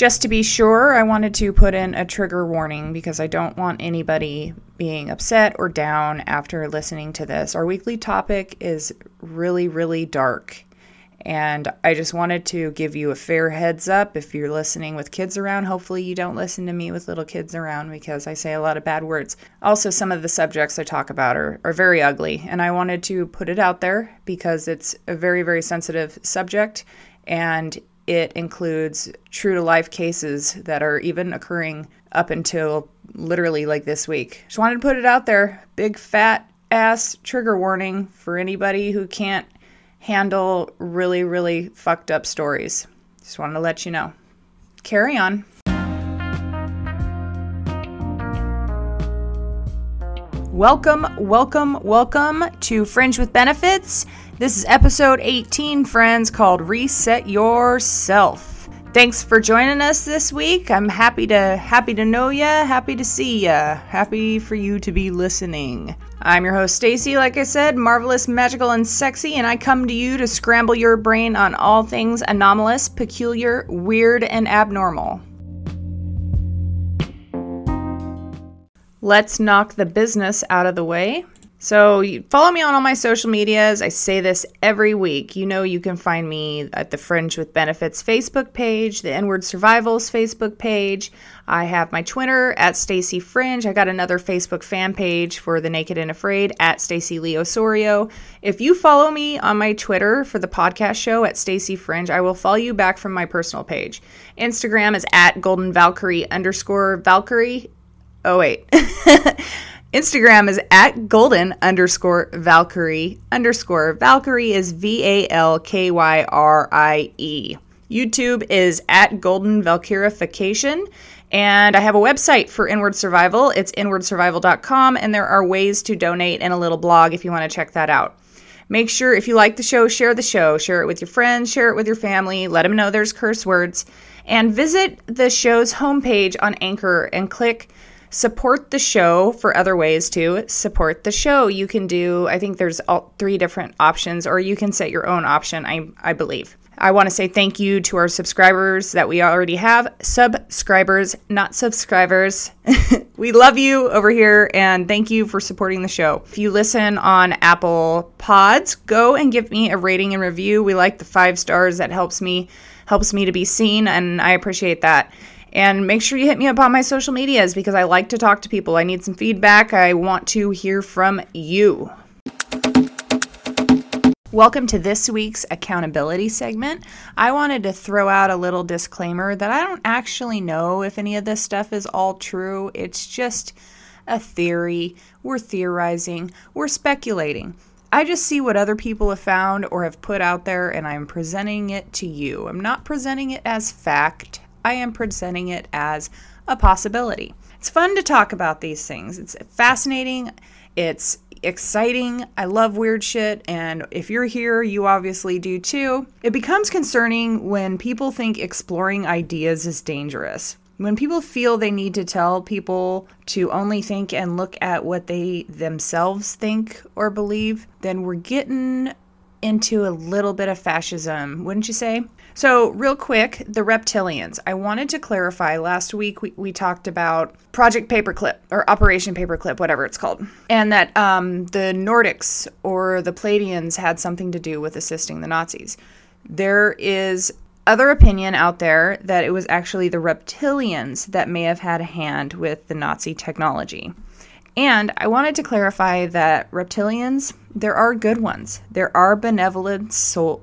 Just to be sure, I wanted to put in a trigger warning because I don't want anybody being upset or down after listening to this. Our weekly topic is really, really dark. And I just wanted to give you a fair heads up if you're listening with kids around. Hopefully you don't listen to me with little kids around because I say a lot of bad words. Also, some of the subjects I talk about are very ugly. And I wanted to put it out there because it's a very, very sensitive subject. And it includes true-to-life cases that are even occurring up until literally like this week. Just wanted to put it out there. Big fat ass trigger warning for anybody who can't handle really, really fucked up stories. Just wanted to let you know. Carry on. Welcome to Fringe with Benefits. This is episode 18, friends, called Reset Yourself. Thanks for joining us this week. I'm happy to know ya, happy to see ya, happy for you to be listening. I'm your host, Stacey, like I said, marvelous, magical, and sexy, and I come to you to scramble your brain on all things anomalous, peculiar, weird, and abnormal. Let's knock the business out of the way. So you follow me on all my social medias. I say this every week. You know you can find me at the Fringe with Benefits Facebook page, the N Word Survivals Facebook page. I have my Twitter at Stacey Fringe. I got another Facebook fan page for the Naked and Afraid at Stacey Leosorio. If you follow me on my Twitter for the podcast show at Stacey Fringe, I will follow you back from my personal page. Instagram is at GoldenValkyrie_Valkyrie. Oh, wait. Instagram is at Golden_Valkyrie_Valkyrie is VALKYRIE. YouTube is at GoldenValkyrification. And I have a website for Inward Survival. It's inwardsurvival.com. And there are ways to donate and a little blog if you want to check that out. Make sure if you like the show, share the show. Share it with your friends. Share it with your family. Let them know there's curse words. And visit the show's homepage on Anchor and click support the show for other ways to support the show. You can do, I think there's all three different options, or you can set your own option, I believe. I want to say thank you to our subscribers that we already have. Subscribers, not subscribers. We love you over here, and thank you for supporting the show. If you listen on Apple Pods, go and give me a rating and review. We like the 5 stars. That helps me to be seen, and I appreciate that. And make sure you hit me up on my social medias because I like to talk to people. I need some feedback. I want to hear from you. Welcome to this week's accountability segment. I wanted to throw out a little disclaimer that I don't actually know if any of this stuff is all true. It's just a theory. We're theorizing. We're speculating. I just see what other people have found or have put out there, and I'm presenting it to you. I'm not presenting it as fact. I am presenting it as a possibility. It's fun to talk about these things. It's fascinating. It's exciting. I love weird shit. And if you're here, you obviously do too. It becomes concerning when people think exploring ideas is dangerous. When people feel they need to tell people to only think and look at what they themselves think or believe, then we're getting into a little bit of fascism, wouldn't you say? So real quick, the reptilians. I wanted to clarify, last week we talked about Project Paperclip or Operation Paperclip, whatever it's called, and that the Nordics or the Pleiadians had something to do with assisting the Nazis. There is other opinion out there that it was actually the reptilians that may have had a hand with the Nazi technology. And I wanted to clarify that reptilians, there are good ones. There are benevolent souls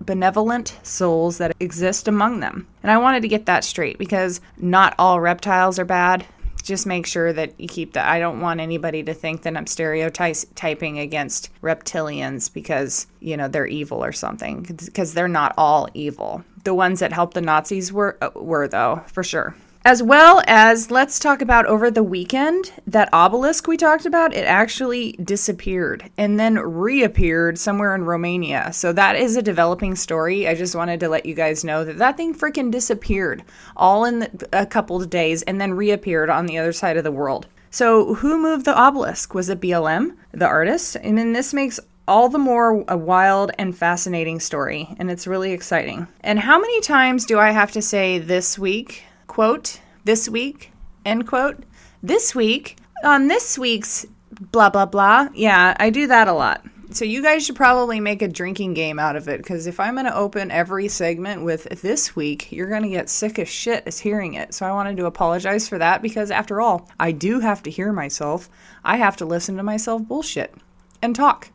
that exist among them. And I wanted to get that straight because not all reptiles are bad. Just make sure that you keep that. I don't want anybody to think that I'm stereotyping against reptilians because, you know, they're evil or something. Because they're not all evil. The ones that helped the Nazis were though, for sure. As well as, let's talk about over the weekend, that obelisk we talked about, it actually disappeared and then reappeared somewhere in Romania. So that is a developing story. I just wanted to let you guys know that thing freaking disappeared all in a couple of days and then reappeared on the other side of the world. So who moved the obelisk? Was it BLM, the artist? And then this makes all the more a wild and fascinating story, and it's really exciting. And how many times do I have to say this week quote, this week, end quote, this week, on this week's blah, blah, blah. Yeah, I do that a lot. So you guys should probably make a drinking game out of it, because if I'm going to open every segment with this week, you're going to get sick as shit as hearing it. So I wanted to apologize for that, because after all, I do have to hear myself. I have to listen to myself bullshit and talk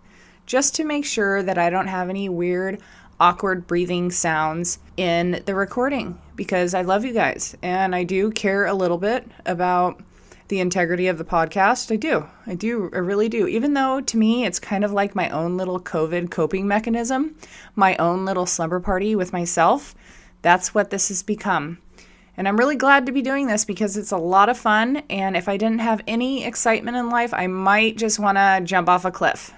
just to make sure that I don't have any weird, awkward breathing sounds in the recording, because I love you guys and I do care a little bit about the integrity of the podcast. I do. I really do. Even though to me, it's kind of like my own little COVID coping mechanism, my own little slumber party with myself. That's what this has become. And I'm really glad to be doing this because it's a lot of fun. And if I didn't have any excitement in life, I might just want to jump off a cliff.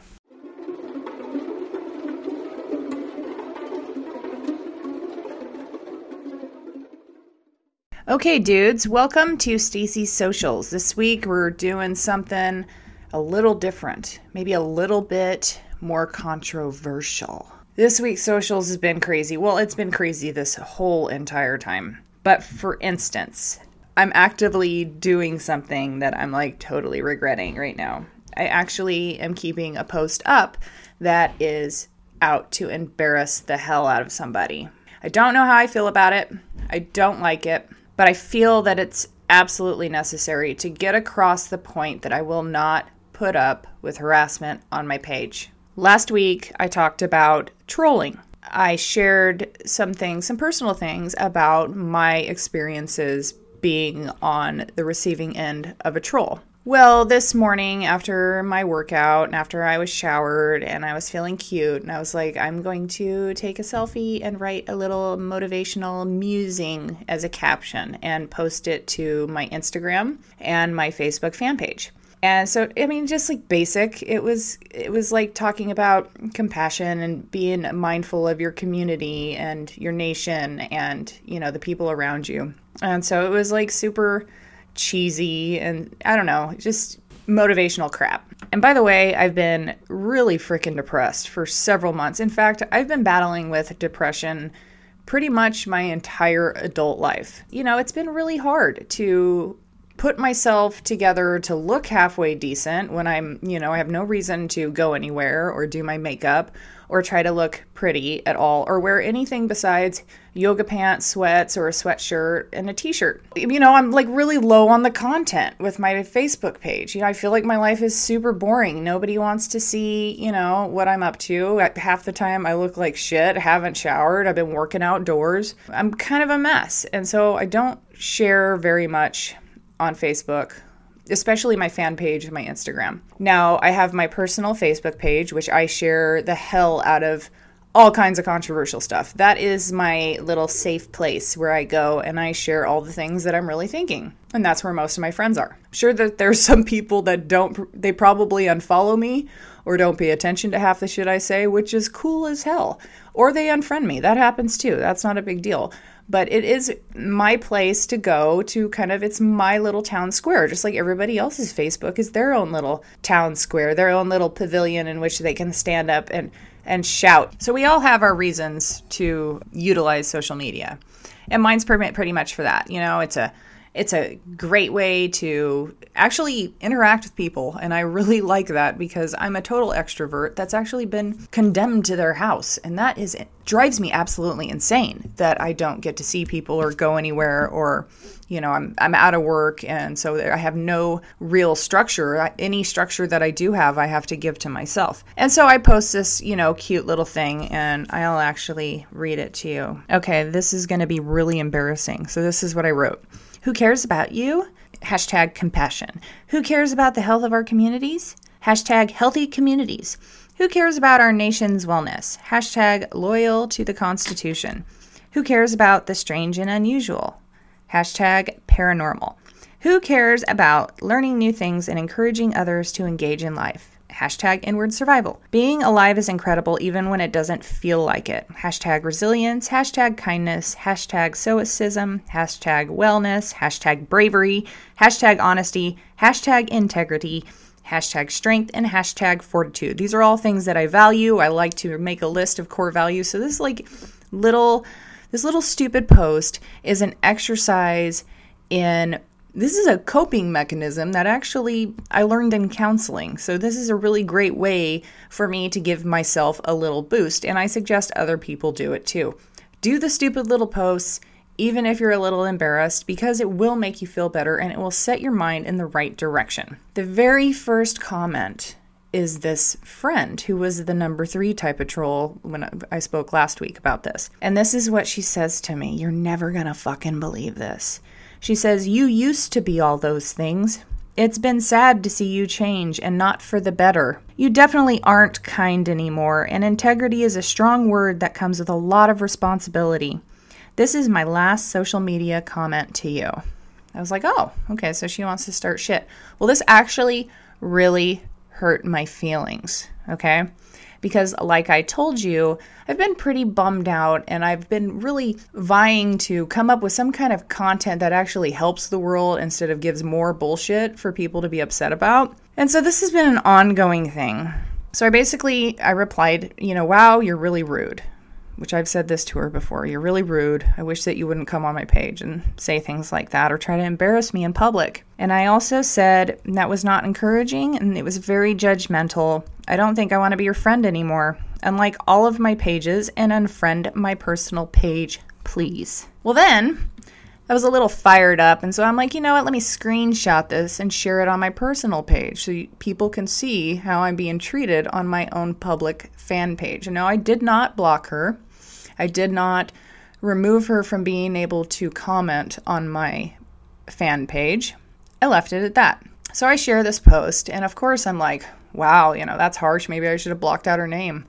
Okay, dudes, welcome to Stacey's Socials. This week we're doing something a little different, maybe a little bit more controversial. This week's socials has been crazy. Well, it's been crazy this whole entire time. But for instance, I'm actively doing something that I'm like totally regretting right now. I actually am keeping a post up that is out to embarrass the hell out of somebody. I don't know how I feel about it. I don't like it. But I feel that it's absolutely necessary to get across the point that I will not put up with harassment on my page. Last week, I talked about trolling. I shared some things, some personal things about my experiences being on the receiving end of a troll. Well, this morning after my workout and after I was showered and I was feeling cute and I was like, I'm going to take a selfie and write a little motivational musing as a caption and post it to my Instagram and my Facebook fan page. And so, I mean, just like basic, it was like talking about compassion and being mindful of your community and your nation and, you know, the people around you. And so it was like super cheesy and I don't know, just motivational crap. And by the way, I've been really freaking depressed for several months. In fact, I've been battling with depression pretty much my entire adult life. You know, it's been really hard to put myself together to look halfway decent when I'm, you know, I have no reason to go anywhere or do my makeup or try to look pretty at all or wear anything besides yoga pants, sweats, or a sweatshirt and a t-shirt. You know, I'm like really low on the content with my Facebook page. You know, I feel like my life is super boring. Nobody wants to see, you know, what I'm up to. Half the time I look like shit, haven't showered, I've been working outdoors. I'm kind of a mess. And so I don't share very much on Facebook, especially my fan page and my Instagram. Now, I have my personal Facebook page, which I share the hell out of all kinds of controversial stuff. That is my little safe place where I go and I share all the things that I'm really thinking. And that's where most of my friends are. I'm sure that there's some people that don't, they probably unfollow me or don't pay attention to half the shit I say, which is cool as hell. Or they unfriend me. That happens too. That's not a big deal. But it is my place to go to kind of, it's my little town square, just like everybody else's Facebook is their own little town square, their own little pavilion in which they can stand up and shout. So we all have our reasons to utilize social media. And mine's pretty much for that. You know, it's a great way to actually interact with people. And I really like that because I'm a total extrovert that's actually been condemned to their house. And that is, it drives me absolutely insane that I don't get to see people or go anywhere or, you know, I'm out of work. And so I have no real structure. Any structure that I do have, I have to give to myself. And so I post this, you know, cute little thing and I'll actually read it to you. Okay, this is going to be really embarrassing. So this is what I wrote. Who cares about you? Hashtag compassion. Who cares about the health of our communities? Hashtag healthy communities. Who cares about our nation's wellness? Hashtag loyal to the Constitution. Who cares about the strange and unusual? Hashtag paranormal. Who cares about learning new things and encouraging others to engage in life? Hashtag inward survival. Being alive is incredible even when it doesn't feel like it. Hashtag resilience, hashtag kindness, hashtag stoicism, hashtag wellness, hashtag bravery, hashtag honesty, hashtag integrity, hashtag strength, and hashtag fortitude. These are all things that I value. I like to make a list of core values. So this is like little This little stupid post is an exercise in, this is a coping mechanism that actually I learned in counseling. So this is a really great way for me to give myself a little boost, and I suggest other people do it too. Do the stupid little posts, even if you're a little embarrassed, because it will make you feel better and it will set your mind in the right direction. The very first comment is this friend who was the number 3 type of troll when I spoke last week about this. And this is what she says to me. You're never gonna fucking believe this. She says, you used to be all those things. It's been sad to see you change, and not for the better. You definitely aren't kind anymore, and integrity is a strong word that comes with a lot of responsibility. This is my last social media comment to you. I was like, oh, okay, so she wants to start shit. Well, this actually really hurt my feelings, okay? Because like I told you, I've been pretty bummed out, and I've been really vying to come up with some kind of content that actually helps the world instead of gives more bullshit for people to be upset about. And so this has been an ongoing thing. So I replied, wow, you're really rude. Which I've said this to her before. You're really rude. I wish that you wouldn't come on my page and say things like that or try to embarrass me in public. And I also said that was not encouraging and it was very judgmental. I don't think I want to be your friend anymore. Unlike all of my pages, and unfriend my personal page, please. Well, then I was a little fired up, and so I'm like, you know what, let me screenshot this and share it on my personal page so people can see how I'm being treated on my own public fan page. And no, I did not block her. I did not remove her from being able to comment on my fan page. I left it at that. So I share this post, and of course I'm like, wow, that's harsh. Maybe I should have blocked out her name.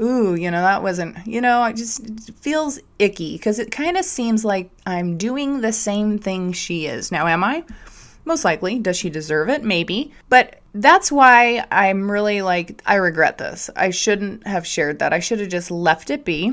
Ooh, that wasn't, it just feels icky because it kind of seems like I'm doing the same thing she is. Now, am I? Most likely. Does she deserve it? Maybe. But that's why I'm really I regret this. I shouldn't have shared that. I should have just left it be.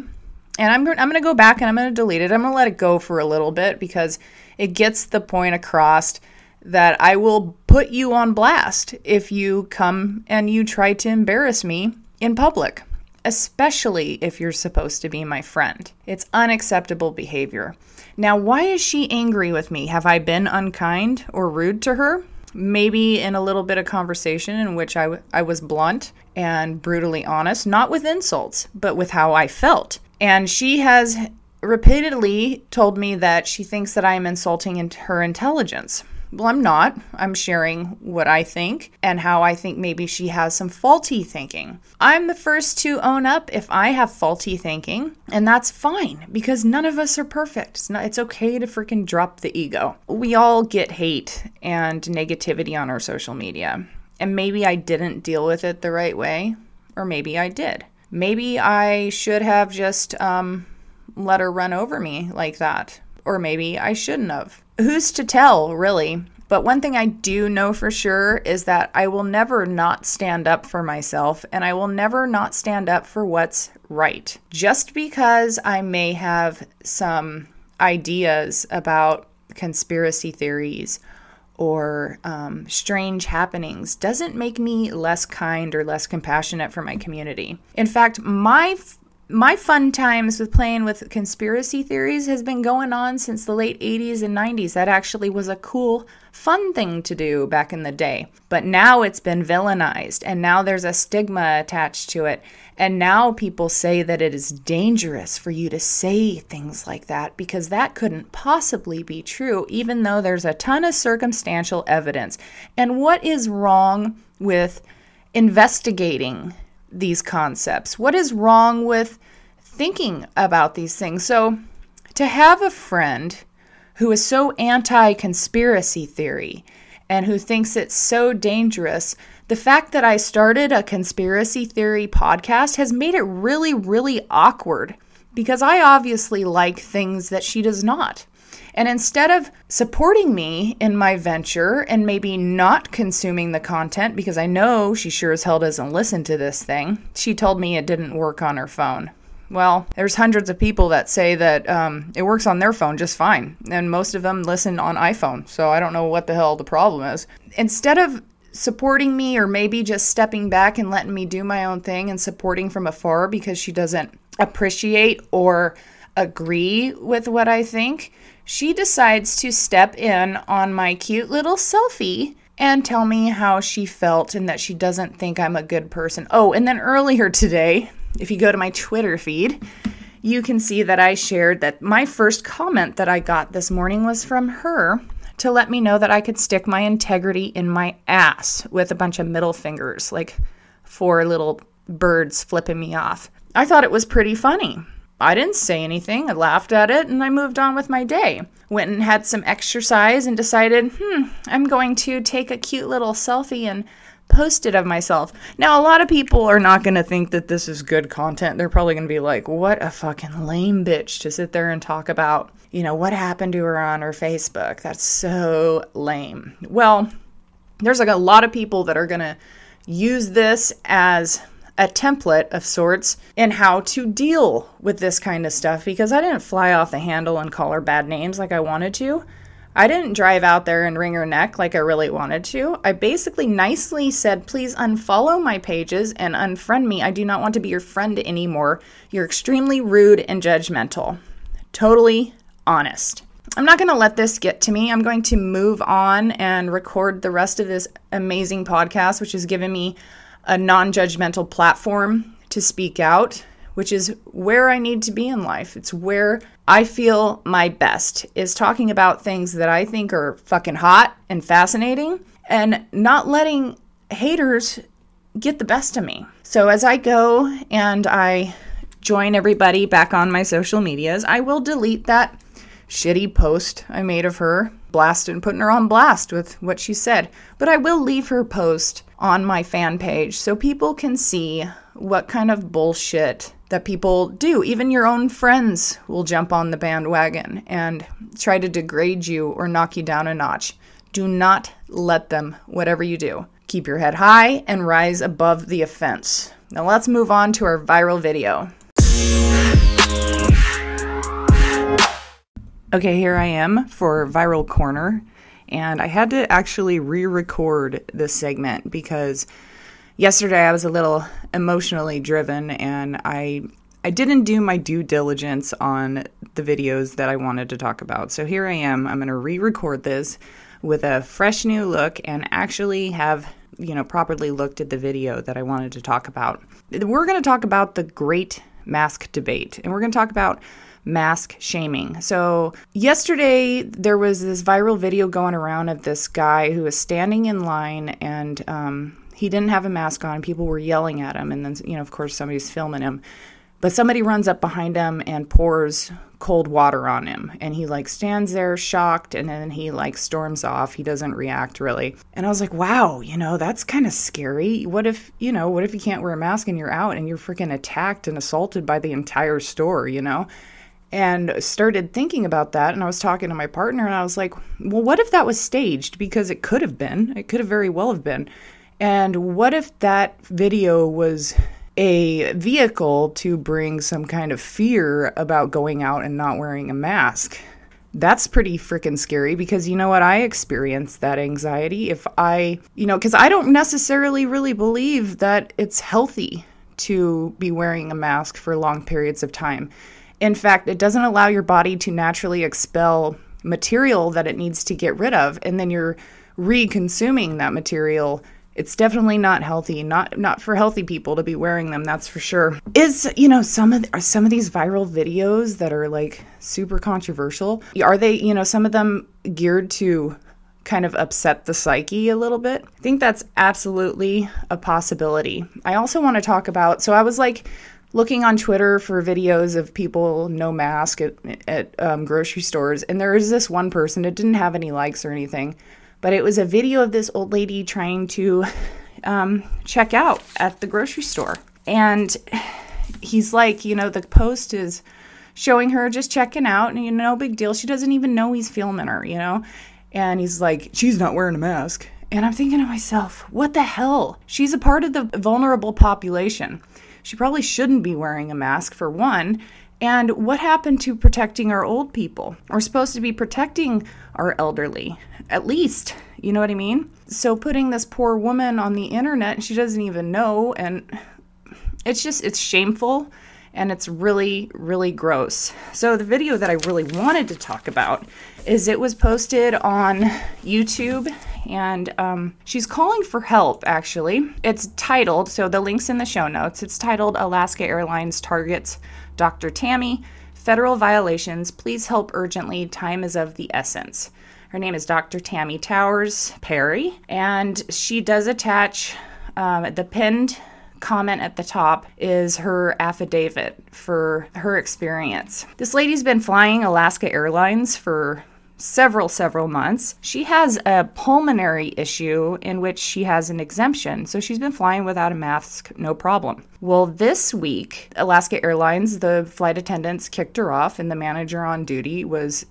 And I'm going to go back and I'm going to delete it. I'm going to let it go for a little bit because it gets the point across that I will put you on blast if you come and you try to embarrass me in public. Especially if you're supposed to be my friend. It's unacceptable behavior. Now, why is she angry with me? Have I been unkind or rude to her? Maybe in a little bit of conversation in which I was blunt and brutally honest, not with insults, but with how I felt. And she has repeatedly told me that she thinks that I am insulting her intelligence. Well, I'm not. I'm sharing what I think and how I think maybe she has some faulty thinking. I'm the first to own up if I have faulty thinking, and that's fine because none of us are perfect. It's okay to freaking drop the ego. We all get hate and negativity on our social media, and maybe I didn't deal with it the right way, or maybe I did. Maybe I should have just let her run over me like that, or maybe I shouldn't have. Who's to tell, really? But one thing I do know for sure is that I will never not stand up for myself, and I will never not stand up for what's right. Just because I may have some ideas about conspiracy theories or strange happenings doesn't make me less kind or less compassionate for my community. In fact, my fun times with playing with conspiracy theories has been going on since the late 80s and 90s. That actually was a cool, fun thing to do back in the day. But now it's been villainized, and now there's a stigma attached to it. And now people say that it is dangerous for you to say things like that because that couldn't possibly be true, even though there's a ton of circumstantial evidence. And what is wrong with investigating these concepts? What is wrong with thinking about these things? So to have a friend who is so anti-conspiracy theory and who thinks it's so dangerous, the fact that I started a conspiracy theory podcast has made it really, really awkward because I obviously like things that she does not. And instead of supporting me in my venture and maybe not consuming the content, because I know she sure as hell doesn't listen to this thing, she told me it didn't work on her phone. Well, there's hundreds of people that say that it works on their phone just fine. And most of them listen on iPhone. So I don't know what the hell the problem is. Instead of supporting me or maybe just stepping back and letting me do my own thing and supporting from afar because she doesn't appreciate or agree with what I think, she decides to step in on my cute little selfie and tell me how she felt and that she doesn't think I'm a good person. Oh, and then earlier today, if you go to my Twitter feed, you can see that I shared that my first comment that I got this morning was from her to let me know that I could stick my integrity in my ass with a bunch of middle fingers, like 4 little birds flipping me off. I thought it was pretty funny. I didn't say anything. I laughed at it, and I moved on with my day. Went and had some exercise and decided, I'm going to take a cute little selfie and post it of myself. Now, a lot of people are not going to think that this is good content. They're probably going to be like, what a fucking lame bitch to sit there and talk about, you know, what happened to her on her Facebook. That's so lame. Well, there's like a lot of people that are going to use this as a template of sorts in how to deal with this kind of stuff, because I didn't fly off the handle and call her bad names like I wanted to. I didn't drive out there and wring her neck like I really wanted to. I basically nicely said, please unfollow my pages and unfriend me. I do not want to be your friend anymore. You're extremely rude and judgmental. Totally honest. I'm not going to let this get to me. I'm going to move on and record the rest of this amazing podcast, which has given me a non-judgmental platform to speak out, which is where I need to be in life. It's where I feel my best, is talking about things that I think are fucking hot and fascinating and not letting haters get the best of me. So as I go and I join everybody back on my social medias, I will delete that shitty post I made of her, putting her on blast with what she said. But I will leave her post on my fan page so people can see what kind of bullshit that people do. Even your own friends will jump on the bandwagon and try to degrade you or knock you down a notch. Do not let them, whatever you do. Keep your head high and rise above the offense. Now let's move on to our viral video. Okay, here I am for Viral Corner, and I had to actually re-record this segment because yesterday I was a little emotionally driven, and I didn't do my due diligence on the videos that I wanted to talk about. So here I am. I'm going to re-record this with a fresh new look and actually have, you know, properly looked at the video that I wanted to talk about. We're going to talk about the great mask debate, and we're going to talk about mask shaming. So yesterday there was this viral video going around of this guy who was standing in line, and he didn't have a mask on. People were yelling at him, and then, you know, of course somebody's filming him, but somebody runs up behind him and pours cold water on him, and he like stands there shocked, and then he like storms off. He doesn't react really. And I was like, wow, you know, that's kind of scary. What if you can't wear a mask and you're out and you're freaking attacked and assaulted by the entire store, you know? And started thinking about that, and I was talking to my partner, and I was like, well, what if that was staged? Because it could have been. It could have very well have been. And what if that video was a vehicle to bring some kind of fear about going out and not wearing a mask? That's pretty freaking scary, because you know what? I experience that anxiety if I, you know, because I don't necessarily really believe that it's healthy to be wearing a mask for long periods of time. In fact, it doesn't allow your body to naturally expel material that it needs to get rid of, and then you're re-consuming that material. It's definitely not healthy, not for healthy people to be wearing them, that's for sure. Is, you know, some of these viral videos that are like super controversial, are they, you know, some of them geared to kind of upset the psyche a little bit? I think that's absolutely a possibility. I also want to talk about, so I was like looking on Twitter for videos of people no mask at grocery stores, and there is this one person, it didn't have any likes or anything, but it was a video of this old lady trying to check out at the grocery store. And he's like, you know, the post is showing her just checking out, and, you know, no big deal. She doesn't even know he's filming her, you know? And he's like, she's not wearing a mask. And I'm thinking to myself, what the hell? She's a part of the vulnerable population. She probably shouldn't be wearing a mask, for one. And what happened to protecting our old people? We're supposed to be protecting our elderly, at least. You know what I mean? So putting this poor woman on the internet, she doesn't even know, and it's shameful. and it's really, really gross. So the video that I really wanted to talk about is it was posted on YouTube, and she's calling for help, actually. It's titled, so the link's in the show notes, it's titled Alaska Airlines Targets Dr. Tammy, Federal Violations, Please Help Urgently, Time is of the Essence. Her name is Dr. Tammy Towers Perry, and she does attach the pinned comment at the top is her affidavit for her experience. This lady's been flying Alaska Airlines for several months. She has a pulmonary issue in which she has an exemption, so she's been flying without a mask, no problem. Well, this week, Alaska Airlines, the flight attendants kicked her off, and the manager on duty was,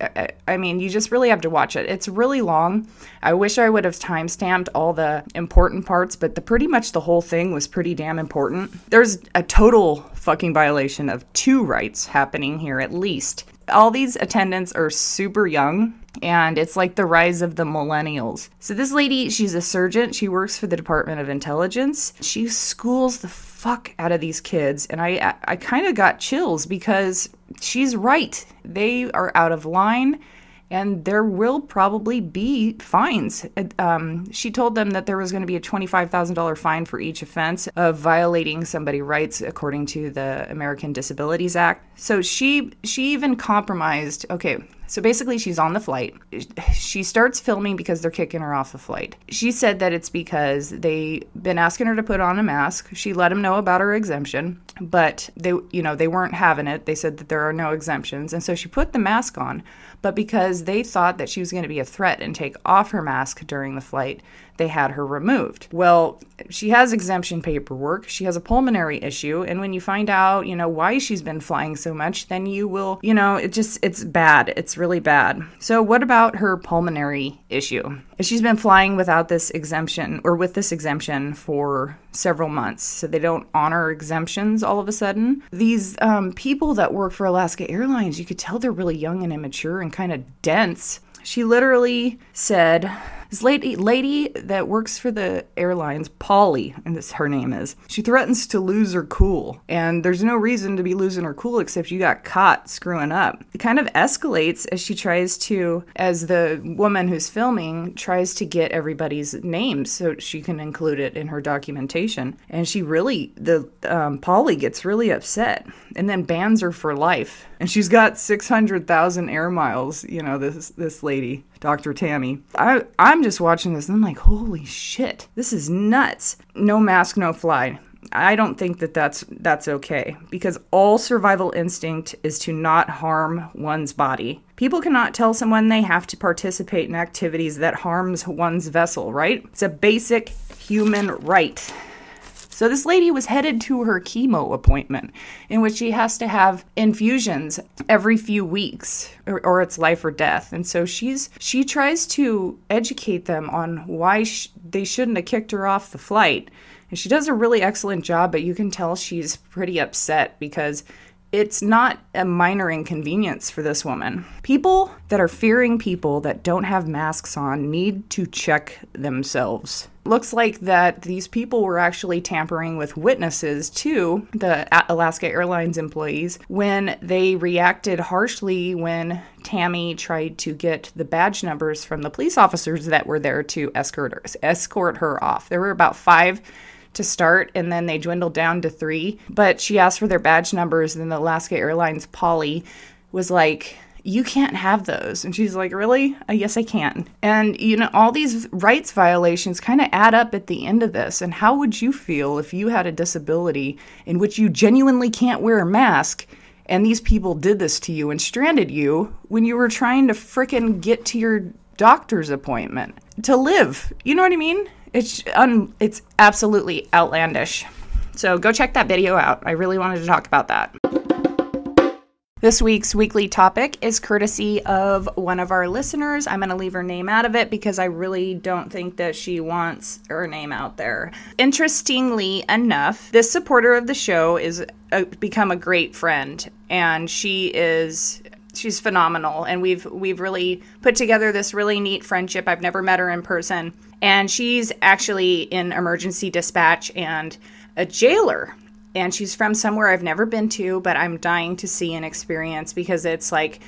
I mean, you just really have to watch it. It's really long. I wish I would have timestamped all the important parts, but pretty much the whole thing was pretty damn important. There's a total fucking violation of two rights happening here, at least. All these attendants are super young, and it's like the rise of the millennials. So this lady, she's a surgeon. She works for the Department of Intelligence. She schools the fuck out of these kids, and I kind of got chills because she's right. They are out of line, and there will probably be fines. She told them that there was going to be a $25,000 fine for each offense of violating somebody's rights according to the American Disabilities Act. So she even compromised. Okay, so basically she's on the flight. She starts filming because they're kicking her off the flight. She said that it's because they've been asking her to put on a mask. She let them know about her exemption, but they weren't having it. They said that there are no exemptions, and so she put the mask on. But because they thought that she was going to be a threat and take off her mask during the flight, they had her removed. Well, she has exemption paperwork. She has a pulmonary issue. And when you find out, why she's been flying so much, then you will, it's bad. It's really bad. So what about her pulmonary issue? She's been flying without this exemption or with this exemption for several months. So they don't honor exemptions all of a sudden. These people that work for Alaska Airlines, you could tell they're really young and immature and kind of dense. She literally said, this lady that works for the airlines, Polly, and this her name is, she threatens to lose her cool. And there's no reason to be losing her cool except you got caught screwing up. It kind of escalates as she tries to, as the woman who's filming, tries to get everybody's names so she can include it in her documentation. And she really, Polly gets really upset and then bans her for life. And she's got 600,000 air miles, this lady, Dr. Tammy. I'm just watching this and I'm like, holy shit, this is nuts. No mask, no fly. I don't think that that's okay, because all survival instinct is to not harm one's body. People cannot tell someone they have to participate in activities that harms one's vessel, right? It's a basic human right. So this lady was headed to her chemo appointment, in which she has to have infusions every few weeks, or it's life or death. And so she tries to educate them on why they shouldn't have kicked her off the flight. And she does a really excellent job, but you can tell she's pretty upset because it's not a minor inconvenience for this woman. People that are fearing people that don't have masks on need to check themselves. Looks like that these people were actually tampering with witnesses to the Alaska Airlines employees when they reacted harshly when Tammy tried to get the badge numbers from the police officers that were there to escort her off. There were about five to start, and then they dwindled down to three. But she asked for their badge numbers, and the Alaska Airlines Polly was like, you can't have those. And she's like, really? Yes, I can. And, all these rights violations kind of add up at the end of this. And how would you feel if you had a disability in which you genuinely can't wear a mask, and these people did this to you and stranded you when you were trying to frickin' get to your doctor's appointment to live? You know what I mean? It's absolutely outlandish. So go check that video out. I really wanted to talk about that. This week's weekly topic is courtesy of one of our listeners. I'm going to leave her name out of it because I really don't think that she wants her name out there. Interestingly enough, this supporter of the show is become a great friend, and she's phenomenal, and we've really put together this really neat friendship. I've never met her in person, and she's actually in emergency dispatch and a jailer. and she's from somewhere I've never been to, but I'm dying to see and experience because it's like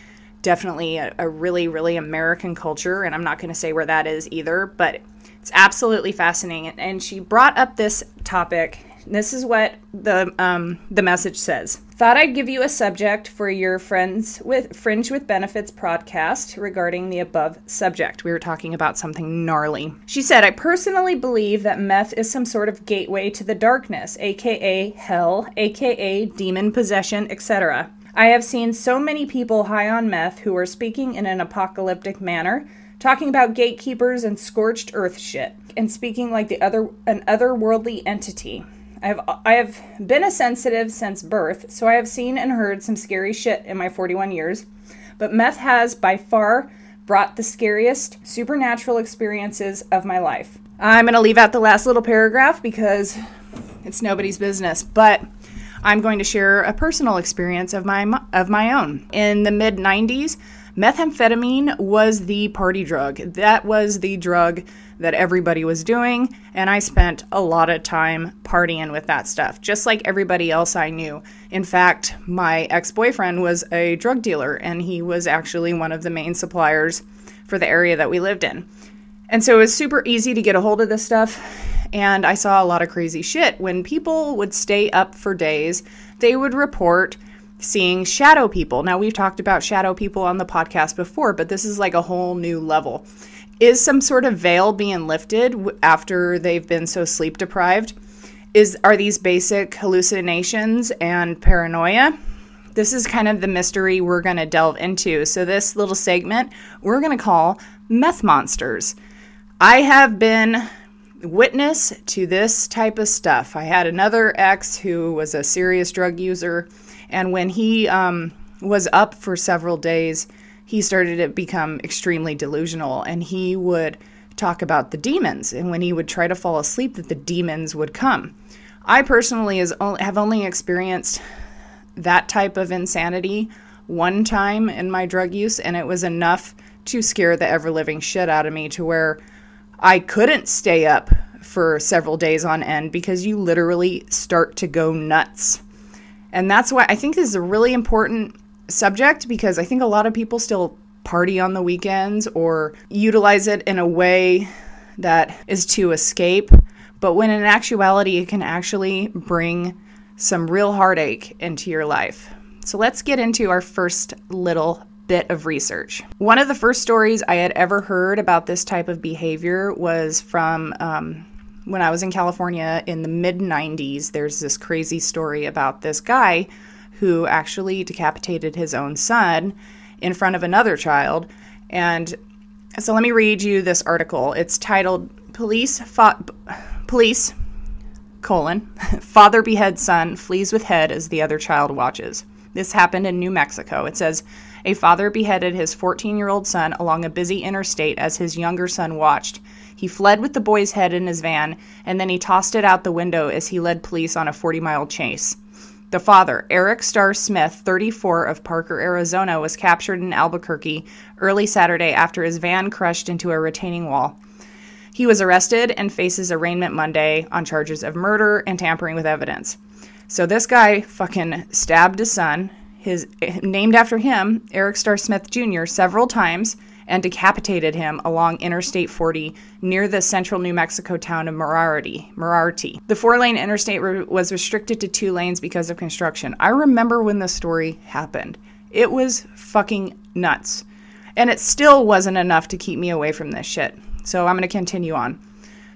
definitely a really, really American culture, and I'm not going to say where that is either, but it's absolutely fascinating. And she brought up this topic. This is what the message says. Thought I'd give you a subject for your Fringe with Benefits podcast regarding the above subject. We were talking about something gnarly. She said, I personally believe that meth is some sort of gateway to the darkness, aka hell, aka demon possession, etc. I have seen so many people high on meth who are speaking in an apocalyptic manner, talking about gatekeepers and scorched earth shit, and speaking like an otherworldly entity. I have been a sensitive since birth, so I have seen and heard some scary shit in my 41 years, but meth has by far brought the scariest supernatural experiences of my life. I'm going to leave out the last little paragraph because it's nobody's business, but I'm going to share a personal experience of my own. In the mid-90s, methamphetamine was the party drug. That was the drug that everybody was doing, and I spent a lot of time partying with that stuff, just like everybody else I knew. In fact, my ex-boyfriend was a drug dealer, and he was actually one of the main suppliers for the area that we lived in. And so it was super easy to get a hold of this stuff, and I saw a lot of crazy shit. When people would stay up for days, they would report seeing shadow people. Now, we've talked about shadow people on the podcast before, but this is like a whole new level. Is some sort of veil being lifted after they've been so sleep deprived? Are these basic hallucinations and paranoia? This is kind of the mystery we're going to delve into. So this little segment, we're going to call Meth Monsters. I have been witness to this type of stuff. I had another ex who was a serious drug user, and when he was up for several days, he started to become extremely delusional, and he would talk about the demons, and when he would try to fall asleep, that the demons would come. I personally have only experienced that type of insanity one time in my drug use, and it was enough to scare the ever-living shit out of me to where I couldn't stay up for several days on end because you literally start to go nuts. And that's why I think this is a really important subject, because I think a lot of people still party on the weekends or utilize it in a way that is to escape. But when in actuality, it can actually bring some real heartache into your life. So let's get into our first little bit of research. One of the first stories I had ever heard about this type of behavior was from when I was in California in the mid-90s. There's this crazy story about this guy who actually decapitated his own son in front of another child. And so let me read you this article. It's titled Father Beheads Son, Flees with Head as the Other Child Watches. This happened in New Mexico. It says, a father beheaded his 14-year-old son along a busy interstate as his younger son watched. He fled with the boy's head in his van, and then he tossed it out the window as he led police on a 40-mile chase. The father, Eric Star Smith, 34, of Parker, Arizona, was captured in Albuquerque early Saturday after his van crashed into a retaining wall. He was arrested and faces arraignment Monday on charges of murder and tampering with evidence. So this guy fucking stabbed his son, named after him, Eric Star Smith Jr., several times, and decapitated him along Interstate 40 near the central New Mexico town of Moriarty. The four-lane interstate was restricted to two lanes because of construction. I remember when this story happened. It was fucking nuts. And it still wasn't enough to keep me away from this shit. So I'm going to continue on.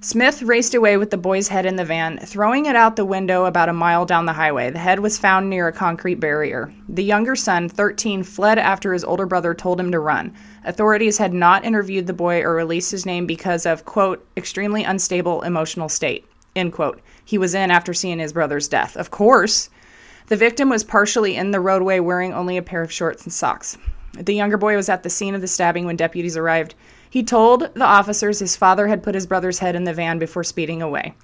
Smith raced away with the boy's head in the van, throwing it out the window about a mile down the highway. The head was found near a concrete barrier. The younger son, 13, fled after his older brother told him to run. Authorities had not interviewed the boy or released his name because of, quote, extremely unstable emotional state, end quote. He was in after seeing his brother's death. Of course. The victim was partially in the roadway wearing only a pair of shorts and socks. The younger boy was at the scene of the stabbing when deputies arrived. He told the officers his father had put his brother's head in the van before speeding away.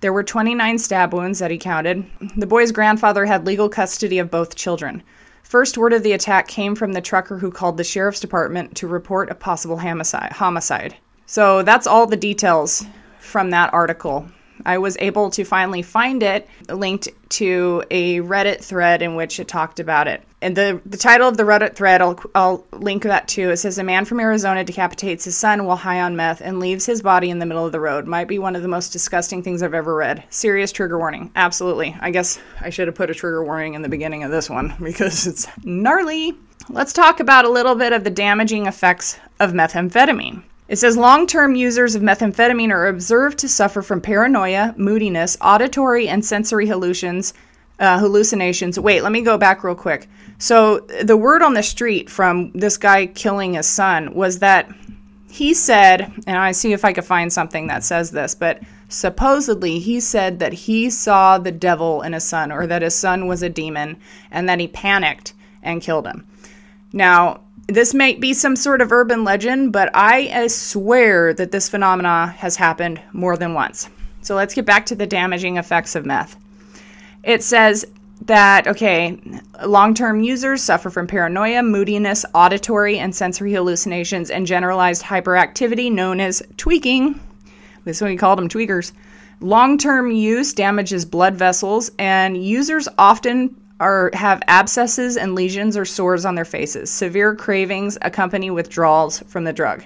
There were 29 stab wounds that he counted. The boy's grandfather had legal custody of both children. First word of the attack came from the trucker who called the sheriff's department to report a possible homicide. So that's all the details from that article. I was able to finally find it linked to a Reddit thread in which it talked about it. And the title of the Reddit thread, I'll link that to, it says, "A man from Arizona decapitates his son while high on meth and leaves his body in the middle of the road. Might be one of the most disgusting things I've ever read. Serious trigger warning." Absolutely. I guess I should have put a trigger warning in the beginning of this one because it's gnarly. Let's talk about a little bit of the damaging effects of methamphetamine. It says long-term users of methamphetamine are observed to suffer from paranoia, moodiness, auditory and sensory hallucinations. Wait, let me go back real quick. So the word on the street from this guy killing his son was that he said, and I see if I could find something that says this, but supposedly he said that he saw the devil in his son, or that his son was a demon, and that he panicked and killed him. Now, this might be some sort of urban legend, but I swear that this phenomena has happened more than once. So let's get back to the damaging effects of meth. It says that, okay, long-term users suffer from paranoia, moodiness, auditory and sensory hallucinations, and generalized hyperactivity known as tweaking. This one we called them tweakers. Long-term use damages blood vessels, and users often have abscesses and lesions or sores on their faces. Severe cravings accompany withdrawals from the drug.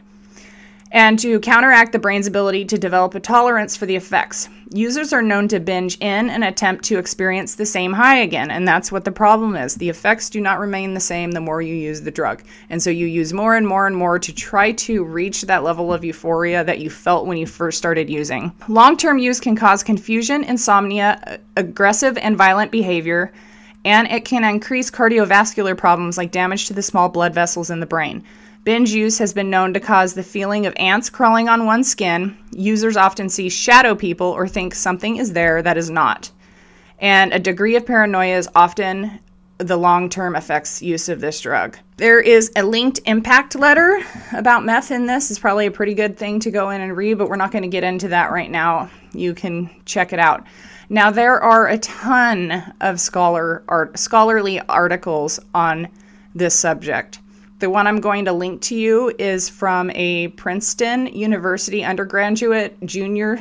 And to counteract the brain's ability to develop a tolerance for the effects, users are known to binge in and attempt to experience the same high again. And that's what the problem is. The effects do not remain the same the more you use the drug. And so you use more and more and more to try to reach that level of euphoria that you felt when you first started using. Long-term use can cause confusion, insomnia, aggressive and violent behavior, and it can increase cardiovascular problems like damage to the small blood vessels in the brain. Binge use has been known to cause the feeling of ants crawling on one's skin. Users often see shadow people or think something is there that is not. And a degree of paranoia is often the long-term effects use of this drug. There is a linked impact letter about meth in this. It's probably a pretty good thing to go in and read, but we're not going to get into that right now. You can check it out. Now, there are a ton of scholarly articles on this subject. The one I'm going to link to you is from a Princeton University undergraduate senior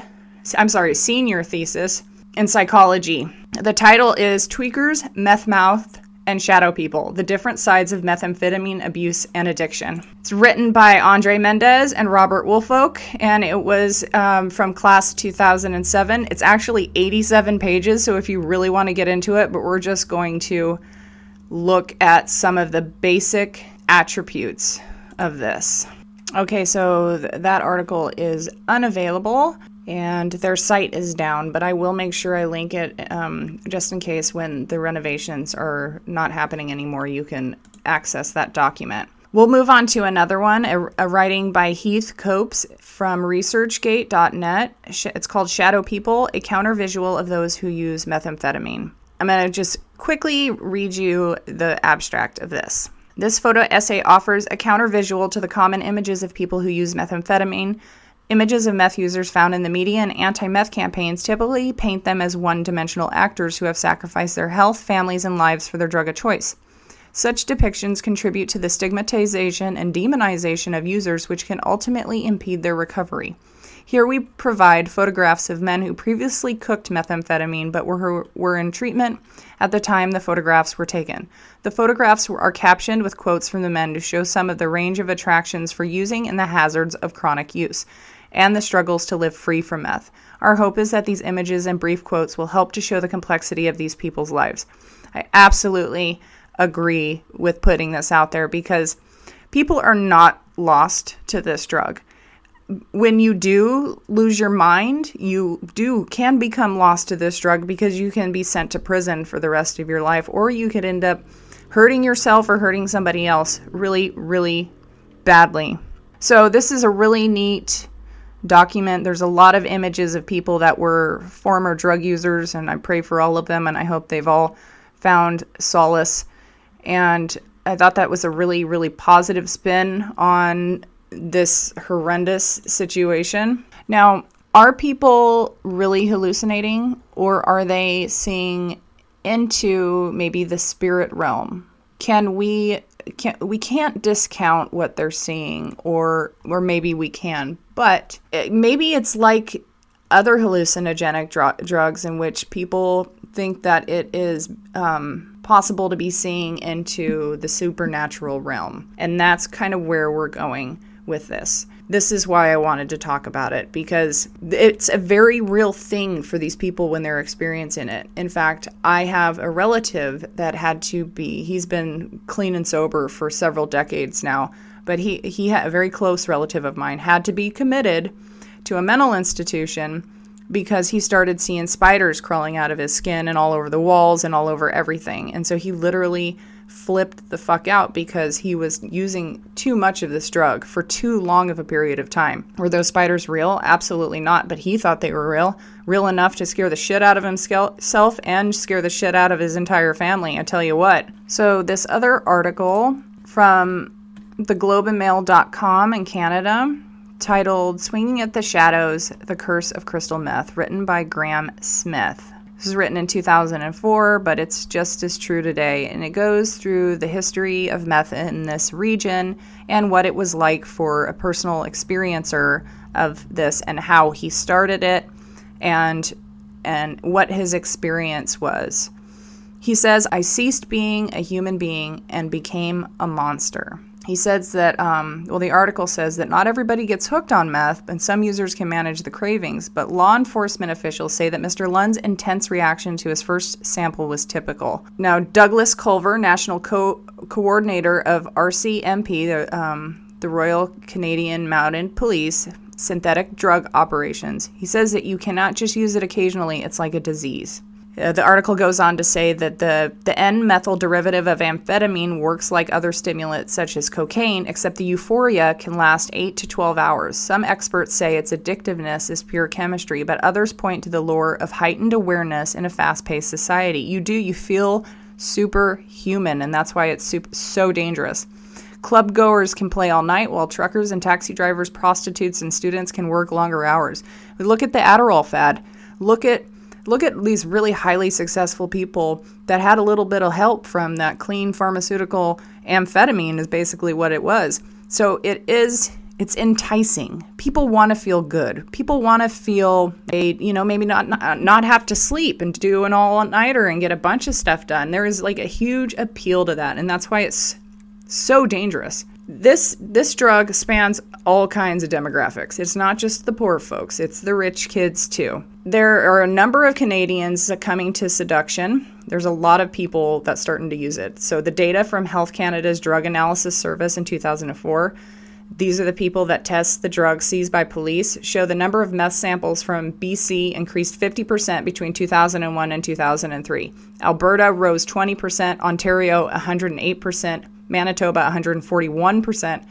thesis in psychology. The title is Tweakers, Meth Mouth, and Shadow People, The Different Sides of Methamphetamine Abuse and Addiction. It's written by Andre Mendez and Robert Wolfolk, and it was from class 2007. It's actually 87 pages, so if you really want to get into it, but we're just going to look at some of the basic attributes of this. Okay, so that article is unavailable, and their site is down, but I will make sure I link it just in case when the renovations are not happening anymore, you can access that document. We'll move on to another one, a writing by Heath Copes from ResearchGate.net. It's called Shadow People, a Counter-Visual of Those Who Use Methamphetamine. I'm going to just quickly read you the abstract of this. This photo essay offers a counter-visual to the common images of people who use methamphetamine. Images of meth users found in the media and anti-meth campaigns typically paint them as one-dimensional actors who have sacrificed their health, families, and lives for their drug of choice. Such depictions contribute to the stigmatization and demonization of users, which can ultimately impede their recovery. Here we provide photographs of men who previously cooked methamphetamine but were in treatment at the time the photographs were taken. The photographs are captioned with quotes from the men to show some of the range of attractions for using and the hazards of chronic use, and the struggles to live free from meth. Our hope is that these images and brief quotes will help to show the complexity of these people's lives. I absolutely agree with putting this out there because people are not lost to this drug. When you do lose your mind, you can become lost to this drug because you can be sent to prison for the rest of your life, or you could end up hurting yourself or hurting somebody else really, really badly. So this is a really neat document. There's a lot of images of people that were former drug users, and I pray for all of them, and I hope they've all found solace. And I thought that was a really, really positive spin on this horrendous situation. Now, are people really hallucinating, or are they seeing into maybe the spirit realm? We can't discount what they're seeing, or maybe we can, but maybe it's like other hallucinogenic drugs in which people think that it is possible to be seeing into the supernatural realm. And that's kind of where we're going with this. This is why I wanted to talk about it, because it's a very real thing for these people when they're experiencing it. In fact, I have a relative that had to be, he's been clean and sober for several decades now, but he had a very close relative of mine had to be committed to a mental institution because he started seeing spiders crawling out of his skin and all over the walls and all over everything. And so he literally flipped the fuck out because he was using too much of this drug for too long of a period of time. Were those spiders real? Absolutely not. But he thought they were real enough to scare the shit out of himself and scare the shit out of his entire family. I tell you what. So this other article from theglobeandmail.com in Canada, titled Swinging at the Shadows, The Curse of Crystal Meth, written by Graham Smith. This was written in 2004, but it's just as true today, and it goes through the history of meth in this region and what it was like for a personal experiencer of this and how he started it and what his experience was. He says, I ceased being a human being and became a monster. He says that, the article says that not everybody gets hooked on meth, and some users can manage the cravings, but law enforcement officials say that Mr. Lund's intense reaction to his first sample was typical. Now, Douglas Culver, National Coordinator of RCMP, the Royal Canadian Mounted Police, Synthetic Drug Operations, he says that you cannot just use it occasionally, it's like a disease. The article goes on to say that the N-methyl derivative of amphetamine works like other stimulants such as cocaine, except the euphoria can last 8 to 12 hours. Some experts say its addictiveness is pure chemistry, but others point to the lure of heightened awareness in a fast-paced society. You feel superhuman, and that's why it's so dangerous. Club goers can play all night, while truckers and taxi drivers, prostitutes, and students can work longer hours. But look at the Adderall fad. Look at these really highly successful people that had a little bit of help from that clean pharmaceutical amphetamine is basically what it was. So it's enticing. People want to feel good. People want to feel maybe not have to sleep and do an all-nighter and get a bunch of stuff done. There is like a huge appeal to that, and that's why it's so dangerous. This drug spans all kinds of demographics. It's not just the poor folks, it's the rich kids too. There are a number of Canadians succumbing to seduction. There's a lot of people that's starting to use it. So the data from Health Canada's Drug Analysis Service in 2004, these are the people that test the drug seized by police, show the number of meth samples from BC increased 50% between 2001 and 2003. Alberta rose 20%, Ontario 108%, Manitoba 141%,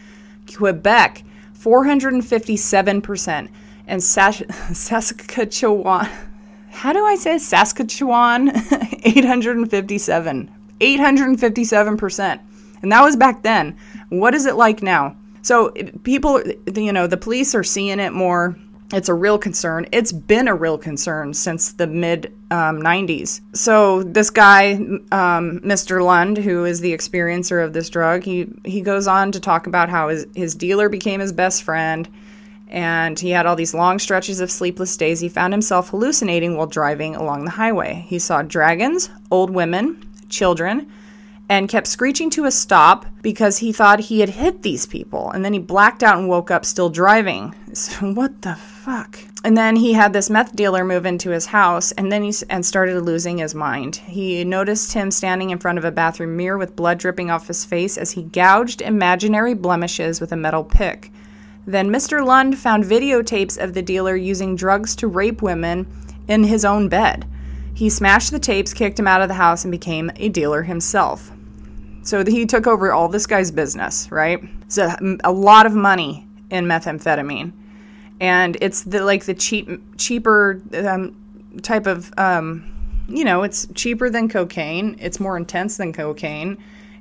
Quebec 457%, and Saskatchewan, how do I say Saskatchewan? 857%. And that was back then. What is it like now? So people, the police are seeing it more. It's a real concern. It's been a real concern since the mid-90s. So this guy, Mr. Lund, who is the experiencer of this drug, he goes on to talk about how his dealer became his best friend, and he had all these long stretches of sleepless days. He found himself hallucinating while driving along the highway. He saw dragons, old women, children, and kept screeching to a stop because he thought he had hit these people. And then he blacked out and woke up still driving. So what the fuck? And then he had this meth dealer move into his house, and then he started losing his mind. He noticed him standing in front of a bathroom mirror with blood dripping off his face as he gouged imaginary blemishes with a metal pick. Then Mr. Lund found videotapes of the dealer using drugs to rape women in his own bed. He smashed the tapes, kicked him out of the house, and became a dealer himself. So he took over all this guy's business, right? So a lot of money in methamphetamine, and it's the cheaper type of it's cheaper than cocaine. It's more intense than cocaine,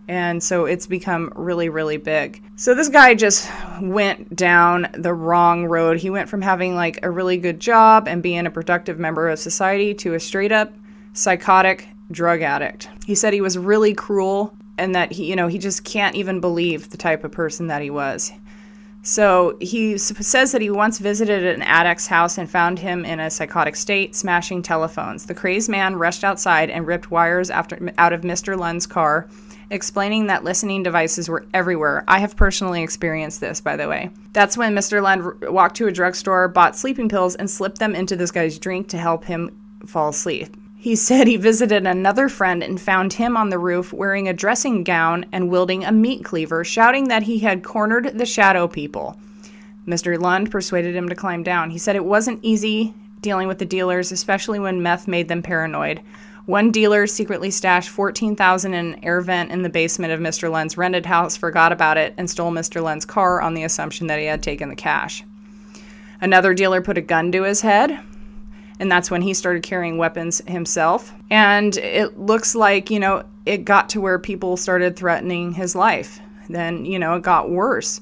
and so it's become really, really big. So this guy just went down the wrong road. He went from having like a really good job and being a productive member of society to a straight up psychotic drug addict. He said he was really cruel, and that he just can't even believe the type of person that he was. So he says that he once visited an addict's house and found him in a psychotic state, smashing telephones. The crazed man rushed outside and ripped wires out of Mr. Lund's car, explaining that listening devices were everywhere. I have personally experienced this, by the way. That's when Mr. Lund walked to a drugstore, bought sleeping pills, and slipped them into this guy's drink to help him fall asleep. He said he visited another friend and found him on the roof wearing a dressing gown and wielding a meat cleaver, shouting that he had cornered the shadow people. Mr. Lund persuaded him to climb down. He said it wasn't easy dealing with the dealers, especially when meth made them paranoid. One dealer secretly stashed $14,000 in an air vent in the basement of Mr. Lund's rented house, forgot about it, and stole Mr. Lund's car on the assumption that he had taken the cash. Another dealer put a gun to his head. And that's when he started carrying weapons himself. And it looks like, you know, it got to where people started threatening his life. Then, you know, it got worse.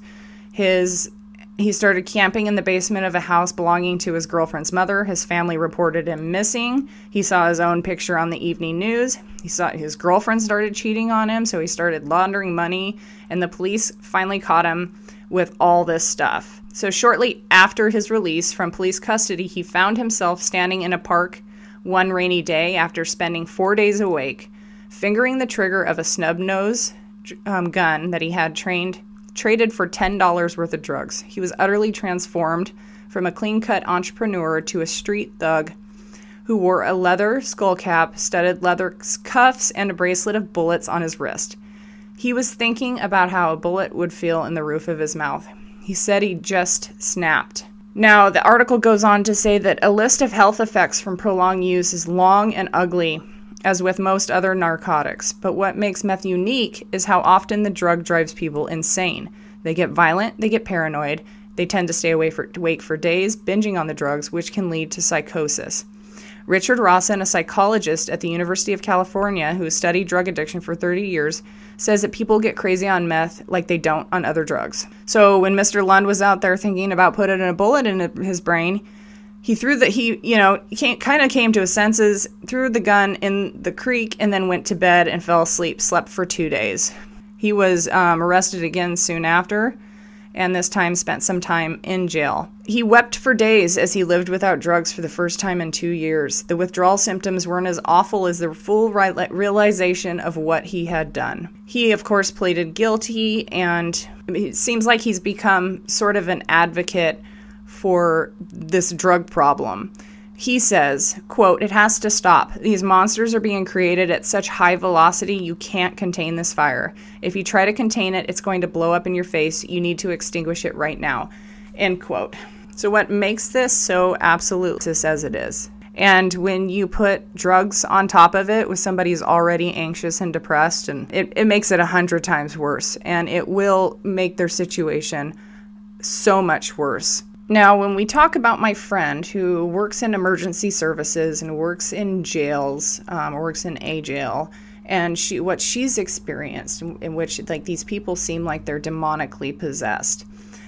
He started camping in the basement of a house belonging to his girlfriend's mother. His family reported him missing. He saw his own picture on the evening news. He saw his girlfriend started cheating on him, so he started laundering money. And the police finally caught him with all this stuff. So shortly after his release from police custody, he found himself standing in a park one rainy day after spending 4 days awake, fingering the trigger of a snub-nose gun that he had traded for $10 worth of drugs. He was utterly transformed from a clean-cut entrepreneur to a street thug who wore a leather skull cap, studded leather cuffs, and a bracelet of bullets on his wrist. He was thinking about how a bullet would feel in the roof of his mouth. He said he just snapped. Now, the article goes on to say that a list of health effects from prolonged use is long and ugly, as with most other narcotics. But what makes meth unique is how often the drug drives people insane. They get violent, they get paranoid, they tend to stay awake for days, binging on the drugs, which can lead to psychosis. Richard Rawson, a psychologist at the University of California who studied drug addiction for 30 years, says that people get crazy on meth like they don't on other drugs. So when Mr. Lund was out there thinking about putting a bullet in his brain, he kind of came to his senses, threw the gun in the creek, and then went to bed and fell asleep, slept for 2 days. He was arrested again soon after, and this time spent some time in jail. He wept for days as he lived without drugs for the first time in 2 years. The withdrawal symptoms weren't as awful as the full realization of what he had done. He, of course, pleaded guilty, and it seems like he's become sort of an advocate for this drug problem. He says, quote, "It has to stop. These monsters are being created at such high velocity, you can't contain this fire. If you try to contain it, it's going to blow up in your face. You need to extinguish it right now." End quote. So what makes this so absolutely as it is? And when you put drugs on top of it with somebody who's already anxious and depressed, and it makes it 100 times worse, and it will make their situation so much worse. Now, when we talk about my friend who works in emergency services and works in jails, works in a jail, and what she's experienced, in which like these people seem like they're demonically possessed,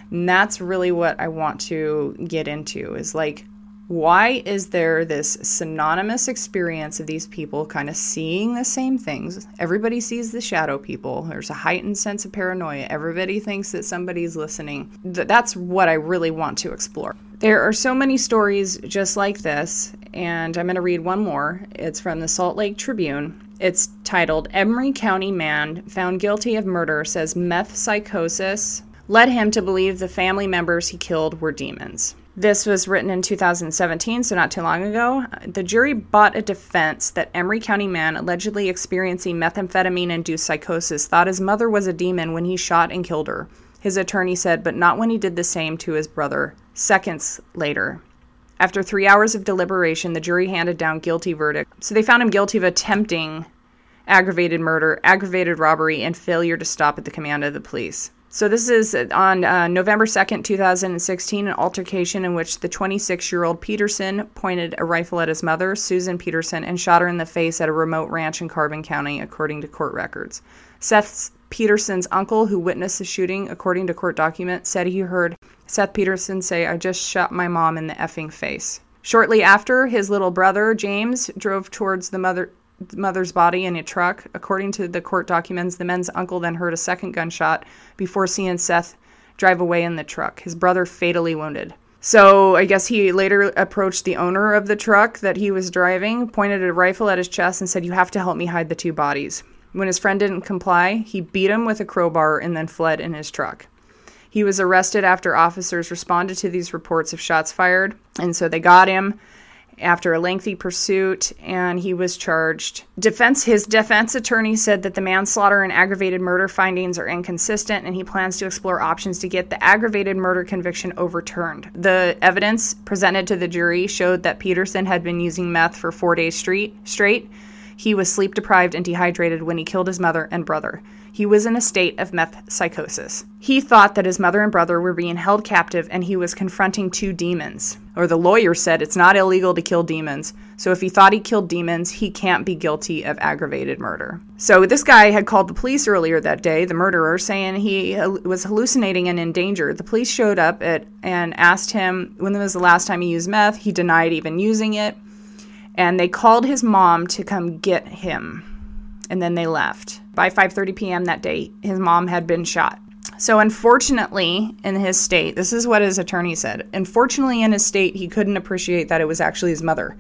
and that's really what I want to get into is like, why is there this synonymous experience of these people kind of seeing the same things? Everybody sees the shadow people. There's a heightened sense of paranoia. Everybody thinks that somebody's listening. That's what I really want to explore. There are so many stories just like this, and I'm going to read one more. It's from the Salt Lake Tribune. It's titled, "Emery County Man Found Guilty of Murder Says Meth Psychosis Led Him to Believe the Family Members He Killed Were Demons." This was written in 2017, so not too long ago. The jury bought a defense that Emery County man allegedly experiencing methamphetamine-induced psychosis thought his mother was a demon when he shot and killed her. His attorney said, but not when he did the same to his brother. Seconds later, after 3 hours of deliberation, the jury handed down guilty verdict. So they found him guilty of attempting aggravated murder, aggravated robbery, and failure to stop at the command of the police. So this is on November 2nd, 2016, an altercation in which the 26-year-old Peterson pointed a rifle at his mother, Susan Peterson, and shot her in the face at a remote ranch in Carbon County, according to court records. Seth Peterson's uncle, who witnessed the shooting, according to court documents, said he heard Seth Peterson say, "I just shot my mom in the effing face." Shortly after, his little brother, James, drove towards the mother's body in a truck. According to the court documents, the men's uncle then heard a second gunshot before seeing Seth drive away in the truck, his brother fatally wounded. So I guess he later approached the owner of the truck that he was driving, pointed a rifle at his chest and said, "You have to help me hide the two bodies." When his friend didn't comply, he beat him with a crowbar and then fled in his truck. He was arrested after officers responded to these reports of shots fired, and so they got him after a lengthy pursuit, and he was charged. His defense attorney said that the manslaughter and aggravated murder findings are inconsistent, and he plans to explore options to get the aggravated murder conviction overturned. The evidence presented to the jury showed that Peterson had been using meth for 4 days straight. He was sleep-deprived and dehydrated when he killed his mother and brother. He was in a state of meth psychosis. He thought that his mother and brother were being held captive and he was confronting two demons. Or the lawyer said it's not illegal to kill demons, so if he thought he killed demons, he can't be guilty of aggravated murder. So this guy had called the police earlier that day, the murderer, saying he was hallucinating and in danger. The police showed up and asked him when was the last time he used meth. He denied even using it. And they called his mom to come get him. And then they left. By 5:30 p.m. that day, his mom had been shot. So unfortunately, in his state, this is what his attorney said. Unfortunately, in his state, he couldn't appreciate that it was actually his mother.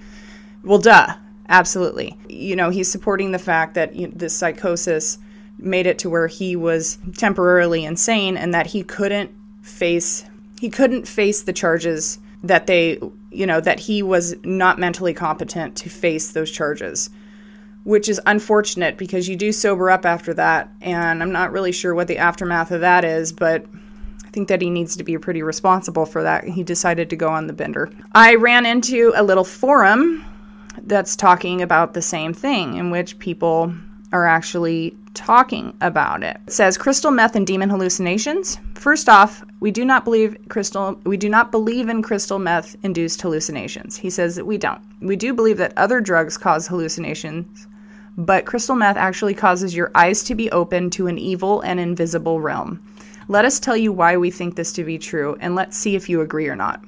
Well, duh. Absolutely. You know, he's supporting the fact that this psychosis made it to where he was temporarily insane and that he couldn't face the charges that they, you know, that he was not mentally competent to face those charges, which is unfortunate because you do sober up after that. And I'm not really sure what the aftermath of that is, but I think that he needs to be pretty responsible for that. He decided to go on the bender. I ran into a little forum that's talking about the same thing in which people are actually talking about it. It says crystal meth and demon hallucinations. First off, we do not believe in crystal meth induced hallucinations. He says that we don't. We do believe that other drugs cause hallucinations, but crystal meth actually causes your eyes to be open to an evil and invisible realm. Let us tell you why we think this to be true, and let's see if you agree or not.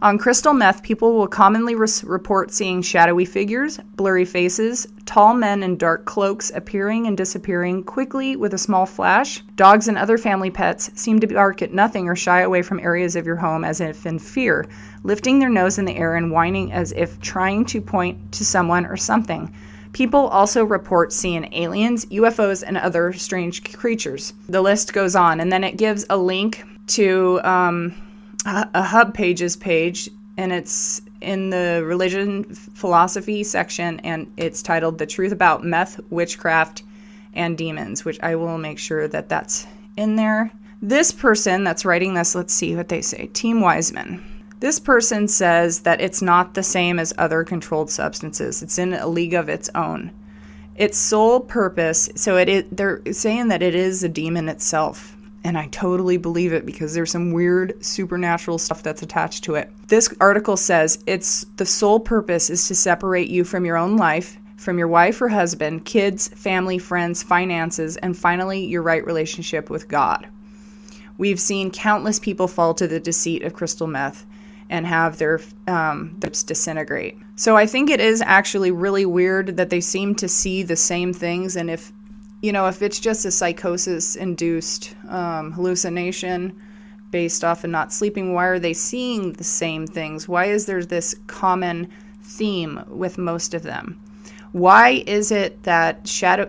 On crystal meth, people will commonly report seeing shadowy figures, blurry faces, tall men in dark cloaks appearing and disappearing quickly with a small flash. Dogs and other family pets seem to bark at nothing or shy away from areas of your home as if in fear, lifting their nose in the air and whining as if trying to point to someone or something. People also report seeing aliens, UFOs, and other strange creatures. The list goes on, and then it gives a link to a Hub Pages page, and it's in the religion philosophy section, and it's titled The Truth About Meth, Witchcraft, and Demons, which I will make sure that that's in there. This person that's writing this, let's see what they say. Team Wiseman. This person says that it's not the same as other controlled substances. It's in a league of its own. Its sole purpose, so they're saying that it is a demon itself. And I totally believe it because there's some weird supernatural stuff that's attached to it. This article says it's the sole purpose is to separate you from your own life, from your wife or husband, kids, family, friends, finances, and finally your right relationship with God. We've seen countless people fall to the deceit of crystal meth and have their lips disintegrate. So I think it is actually really weird that they seem to see the same things, and if it's just a psychosis-induced hallucination based off of not sleeping, why are they seeing the same things? Why is there this common theme with most of them? Why is it that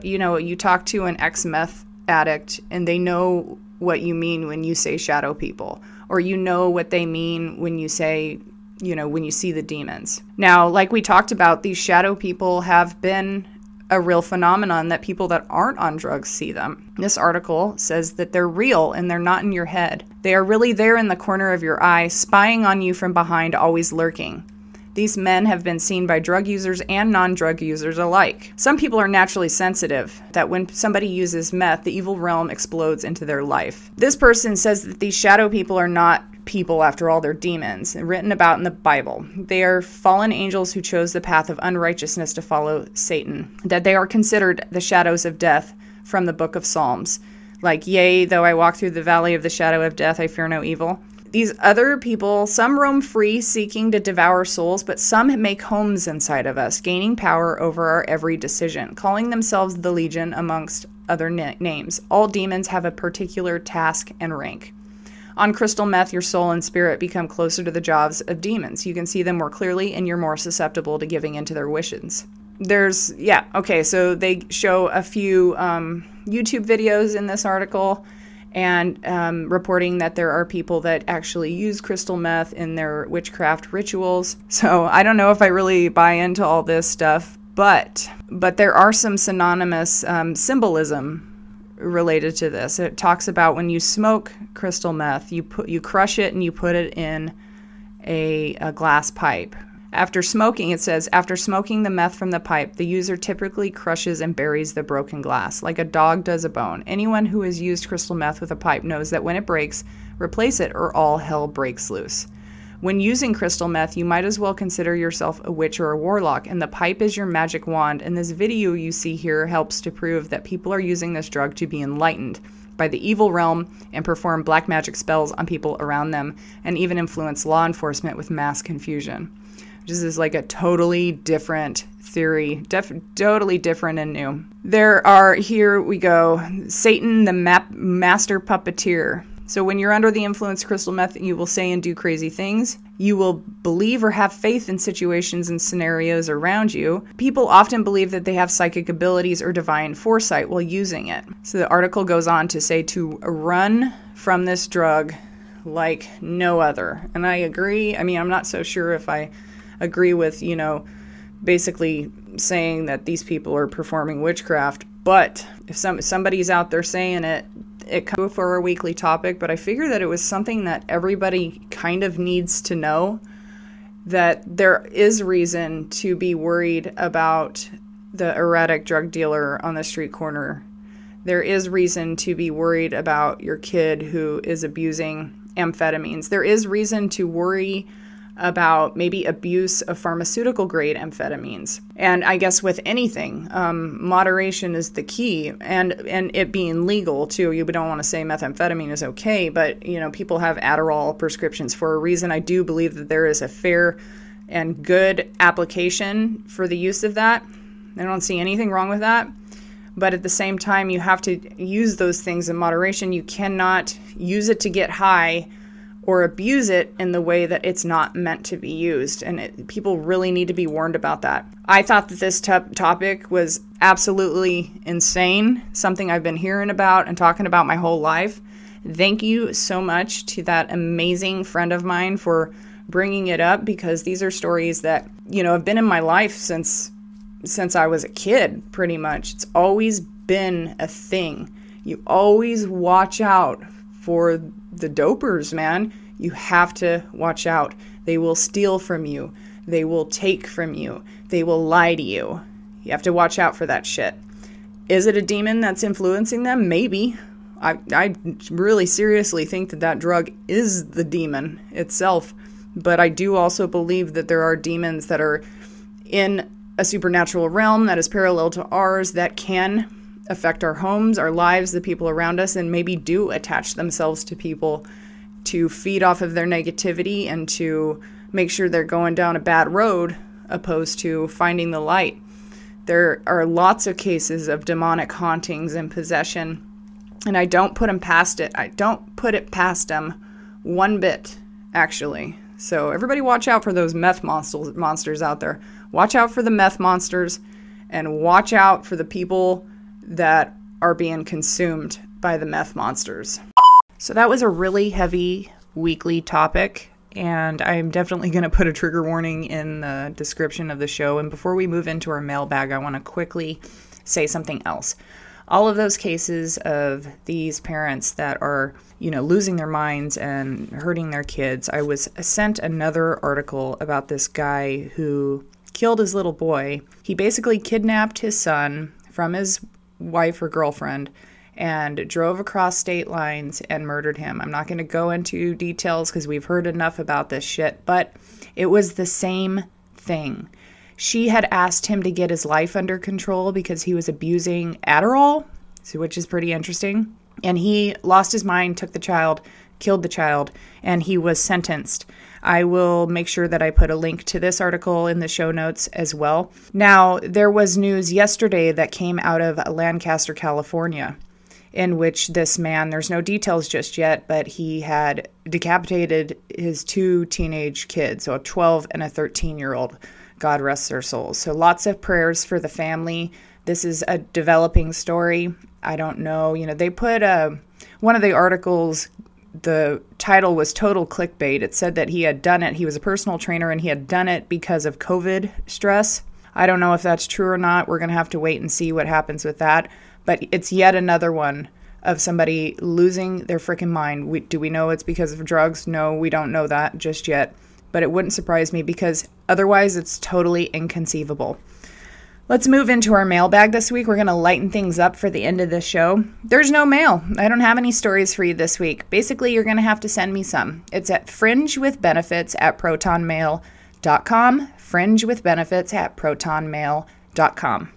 you talk to an ex-meth addict and they know what you mean when you say shadow people, or you know what they mean when you say, when you see the demons? Now, like we talked about, these shadow people have been a real phenomenon that people that aren't on drugs see them. This article says that they're real and they're not in your head. They are really there in the corner of your eye, spying on you from behind, always lurking. These men have been seen by drug users and non-drug users alike. Some people are naturally sensitive that when somebody uses meth, the evil realm explodes into their life. This person says that these shadow people are not people, after all, they're demons, written about in the Bible. They are fallen angels who chose the path of unrighteousness to follow Satan, that they are considered the shadows of death from the book of Psalms. Like, yea, though I walk through the valley of the shadow of death, I fear no evil. These other people, some roam free, seeking to devour souls, but some make homes inside of us, gaining power over our every decision, calling themselves the Legion amongst other names. All demons have a particular task and rank. On crystal meth, your soul and spirit become closer to the jaws of demons. You can see them more clearly, and you're more susceptible to giving into their wishes. There's, yeah, okay, so they show a few YouTube videos in this article and reporting that there are people that actually use crystal meth in their witchcraft rituals. So I don't know if I really buy into all this stuff, but there are some synonymous symbolism related to this. It talks about when you smoke crystal meth, you crush it and you put it in a glass pipe. After smoking, it says, after smoking the meth from the pipe, the user typically crushes and buries the broken glass, like a dog does a bone. Anyone who has used crystal meth with a pipe knows that when it breaks, replace it or all hell breaks loose. When using crystal meth, you might as well consider yourself a witch or a warlock, and the pipe is your magic wand, and this video you see here helps to prove that people are using this drug to be enlightened by the evil realm and perform black magic spells on people around them, and even influence law enforcement with mass confusion. This is like a totally different theory, totally different and new. There are, here we go, Satan, the master puppeteer. So when you're under the influence of crystal meth, you will say and do crazy things. You will believe or have faith in situations and scenarios around you. People often believe that they have psychic abilities or divine foresight while using it. So the article goes on to say to run from this drug like no other. And I agree. I mean, I'm not so sure if I agree with, you know, basically saying that these people are performing witchcraft, but if somebody's out there saying it, it comes for a weekly topic, but I figure that it was something that everybody kind of needs to know, that there is reason to be worried about the erratic drug dealer on the street corner. There is reason to be worried about your kid who is abusing amphetamines. There is reason to worry about maybe abuse of pharmaceutical grade amphetamines. And I guess with anything, moderation is the key, and it being legal too. You don't want to say methamphetamine is okay, but you know, people have Adderall prescriptions for a reason. I do believe that there is a fair and good application for the use of that. I don't see anything wrong with that. But at the same time, you have to use those things in moderation. You cannot use it to get high or abuse it in the way that it's not meant to be used. And people really need to be warned about that. I thought that this topic was absolutely insane, something I've been hearing about and talking about my whole life. Thank you so much to that amazing friend of mine for bringing it up, because these are stories that, you know, have been in my life since I was a kid, pretty much. It's always been a thing. You always watch out for the dopers, man. You have to watch out. They will steal from you. They will take from you. They will lie to you. You have to watch out for that shit. Is it a demon that's influencing them? Maybe. I really seriously think that drug is the demon itself. But I do also believe that there are demons that are in a supernatural realm that is parallel to ours that can affect our homes, our lives, the people around us, and maybe do attach themselves to people to feed off of their negativity and to make sure they're going down a bad road opposed to finding the light. There are lots of cases of demonic hauntings and possession, and I don't put them past it. I don't put it past them one bit, actually. So everybody watch out for those meth monsters out there. Watch out for the meth monsters, and watch out for the people that are being consumed by the meth monsters. So that was a really heavy weekly topic, and I'm definitely going to put a trigger warning in the description of the show. And before we move into our mailbag, I want to quickly say something else. All of those cases of these parents that are, you know, losing their minds and hurting their kids, I was sent another article about this guy who killed his little boy. He basically kidnapped his son from his wife or girlfriend and drove across state lines and murdered him. I'm not going to go into details because we've heard enough about this shit, but it was the same thing. She had asked him to get his life under control because he was abusing Adderall, which is pretty interesting. And he lost his mind, took the child, killed the child, and he was sentenced. I will make sure that I put a link to this article in the show notes as well. Now, there was news yesterday that came out of Lancaster, California, in which this man, there's no details just yet, but he had decapitated his two teenage kids, so a 12 and a 13-year-old. God rest their souls. So lots of prayers for the family. This is a developing story. I don't know. You know, they put one of the articles, the title was total clickbait. It said that he had done it. He was a personal trainer and he had done it because of COVID stress. I don't know if that's true or not. We're going to have to wait and see what happens with that. But it's yet another one of somebody losing their freaking mind. Do we know it's because of drugs? No, we don't know that just yet. But it wouldn't surprise me because otherwise it's totally inconceivable. Let's move into our mailbag this week. We're going to lighten things up for the end of this show. There's no mail. I don't have any stories for you this week. Basically, you're going to have to send me some. It's at fringewithbenefits@protonmail.com. fringewithbenefits@protonmail.com.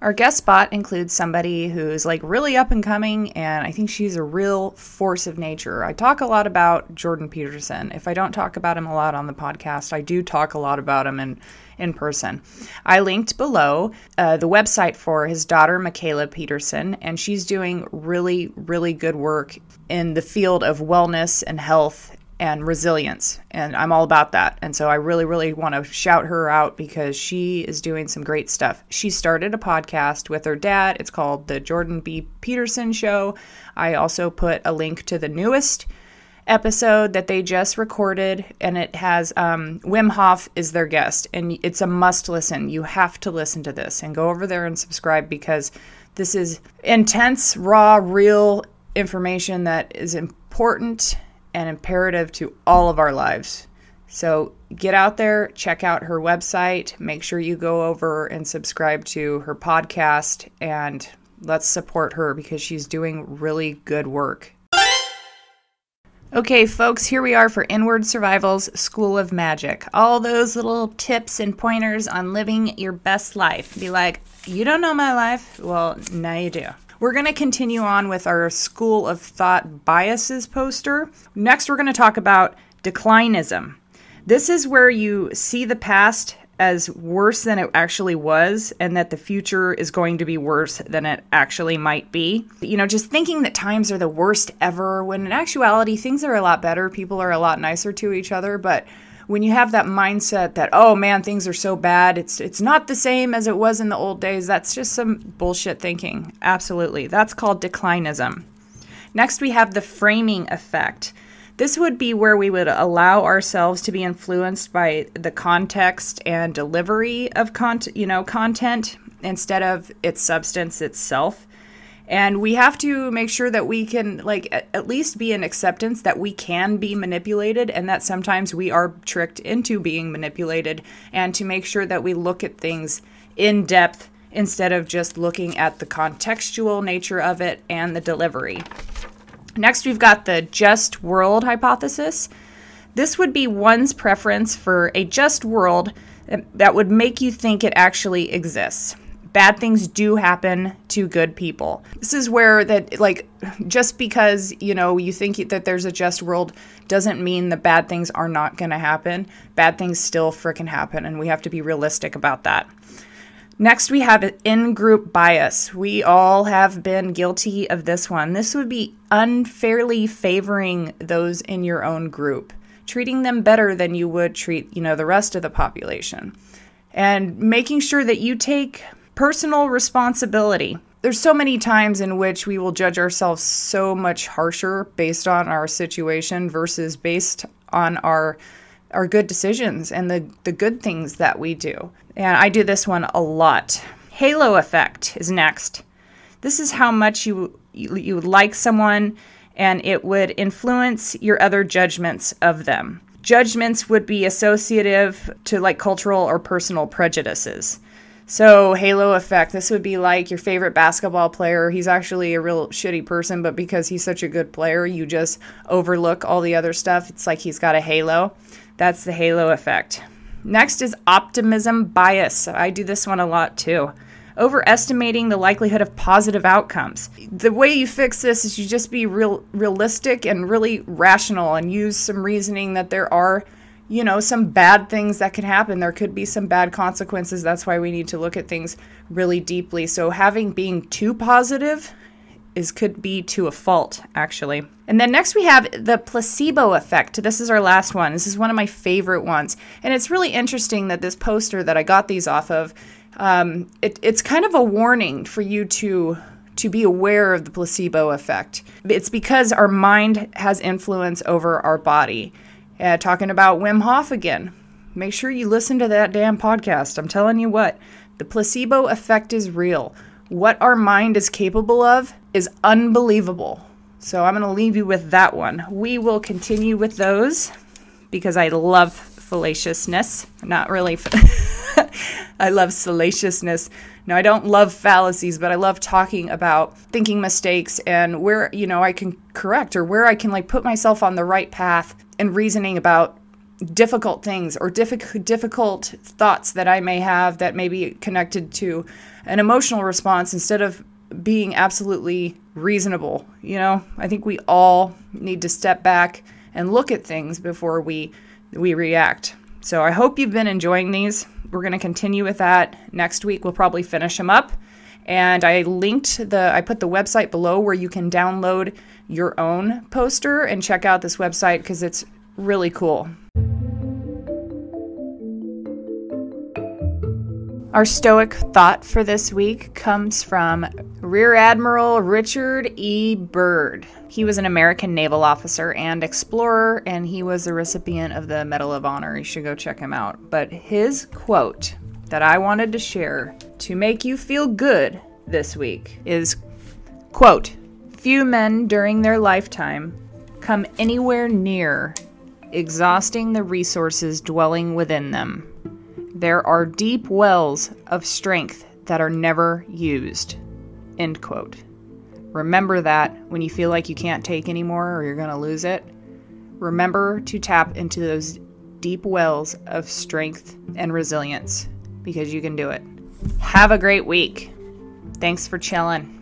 Our guest spot includes somebody who's like really up and coming, and I think she's a real force of nature. I talk a lot about Jordan Peterson. If I don't talk about him a lot on the podcast, I do talk a lot about him in person. I linked below the website for his daughter, Michaela Peterson, and she's doing really, really good work in the field of wellness and health and resilience, and I'm all about that. And so I really, really want to shout her out because she is doing some great stuff. She started a podcast with her dad. It's called The Jordan B. Peterson Show. I also put a link to the newest episode that they just recorded, and it has Wim Hof is their guest, and it's a must listen. You have to listen to this and go over there and subscribe because this is intense, raw, real information that is important and imperative to all of our lives. So get out there, check out her website, make sure you go over and subscribe to her podcast, and let's support her because she's doing really good work. Okay, folks, here we are for Inward Survival's School of Magic. All those little tips and pointers on living your best life. Be like, you don't know my life? Well, now you do. We're going to continue on with our School of Thought biases poster. Next, we're going to talk about declinism. This is where you see the past as worse than it actually was, and that the future is going to be worse than it actually might be. You know, just thinking that times are the worst ever, when in actuality, things are a lot better. People are a lot nicer to each other, but when you have that mindset that, oh man, things are so bad, it's not the same as it was in the old days, that's just some bullshit thinking. Absolutely. That's called declinism. Next, we have the framing effect. This would be where we would allow ourselves to be influenced by the context and delivery of content instead of its substance itself. And we have to make sure that we can, like, at least be in acceptance that we can be manipulated and that sometimes we are tricked into being manipulated, and to make sure that we look at things in depth instead of just looking at the contextual nature of it and the delivery. Next, we've got the just world hypothesis. This would be one's preference for a just world that would make you think it actually exists. Bad things do happen to good people. This is where that, like, just because, you know, you think that there's a just world doesn't mean the bad things are not going to happen. Bad things still freaking happen, and we have to be realistic about that. Next, we have an in-group bias. We all have been guilty of this one. This would be unfairly favoring those in your own group, treating them better than you would treat, you know, the rest of the population, and making sure that you take personal responsibility. There's so many times in which we will judge ourselves so much harsher based on our situation versus based on our good decisions and the good things that we do. And I do this one a lot. Halo effect is next. This is how much you like someone, and it would influence your other judgments of them. Judgments would be associative to, like, cultural or personal prejudices. So halo effect, this would be like your favorite basketball player. He's actually a real shitty person, but because he's such a good player, you just overlook all the other stuff. It's like he's got a halo. That's the halo effect. Next is optimism bias. I do this one a lot too. Overestimating the likelihood of positive outcomes. The way you fix this is you just be realistic and really rational, and use some reasoning that there are you know, some bad things that could happen. There could be some bad consequences. That's why we need to look at things really deeply. So having being too positive could be to a fault, actually. And then next we have the placebo effect. This is our last one. This is one of my favorite ones. And it's really interesting that this poster that I got these off of, it's kind of a warning for you to be aware of the placebo effect. It's because our mind has influence over our body. Talking about Wim Hof again. Make sure you listen to that damn podcast. I'm telling you what, the placebo effect is real. What our mind is capable of is unbelievable. So I'm going to leave you with that one. We will continue with those because I love fallaciousness. Not really. I love salaciousness. Now, I don't love fallacies, but I love talking about thinking mistakes and where, you know, I can correct or where I can like put myself on the right path and reasoning about difficult things or difficult thoughts that I may have that may be connected to an emotional response instead of being absolutely reasonable. You know, I think we all need to step back and look at things before we react. So I hope you've been enjoying these. We're going to continue with that. Next week, we'll probably finish them up. And I put the website below where you can download your own poster and check out this website because it's really cool. Our stoic thought for this week comes from Rear Admiral Richard E. Byrd. He was an American naval officer and explorer, and he was the recipient of the Medal of Honor. You should go check him out. But his quote that I wanted to share to make you feel good this week is, quote, "Few men during their lifetime come anywhere near exhausting the resources dwelling within them. There are deep wells of strength that are never used." End quote. Remember that when you feel like you can't take anymore or you're going to lose it. Remember to tap into those deep wells of strength and resilience because you can do it. Have a great week. Thanks for chilling.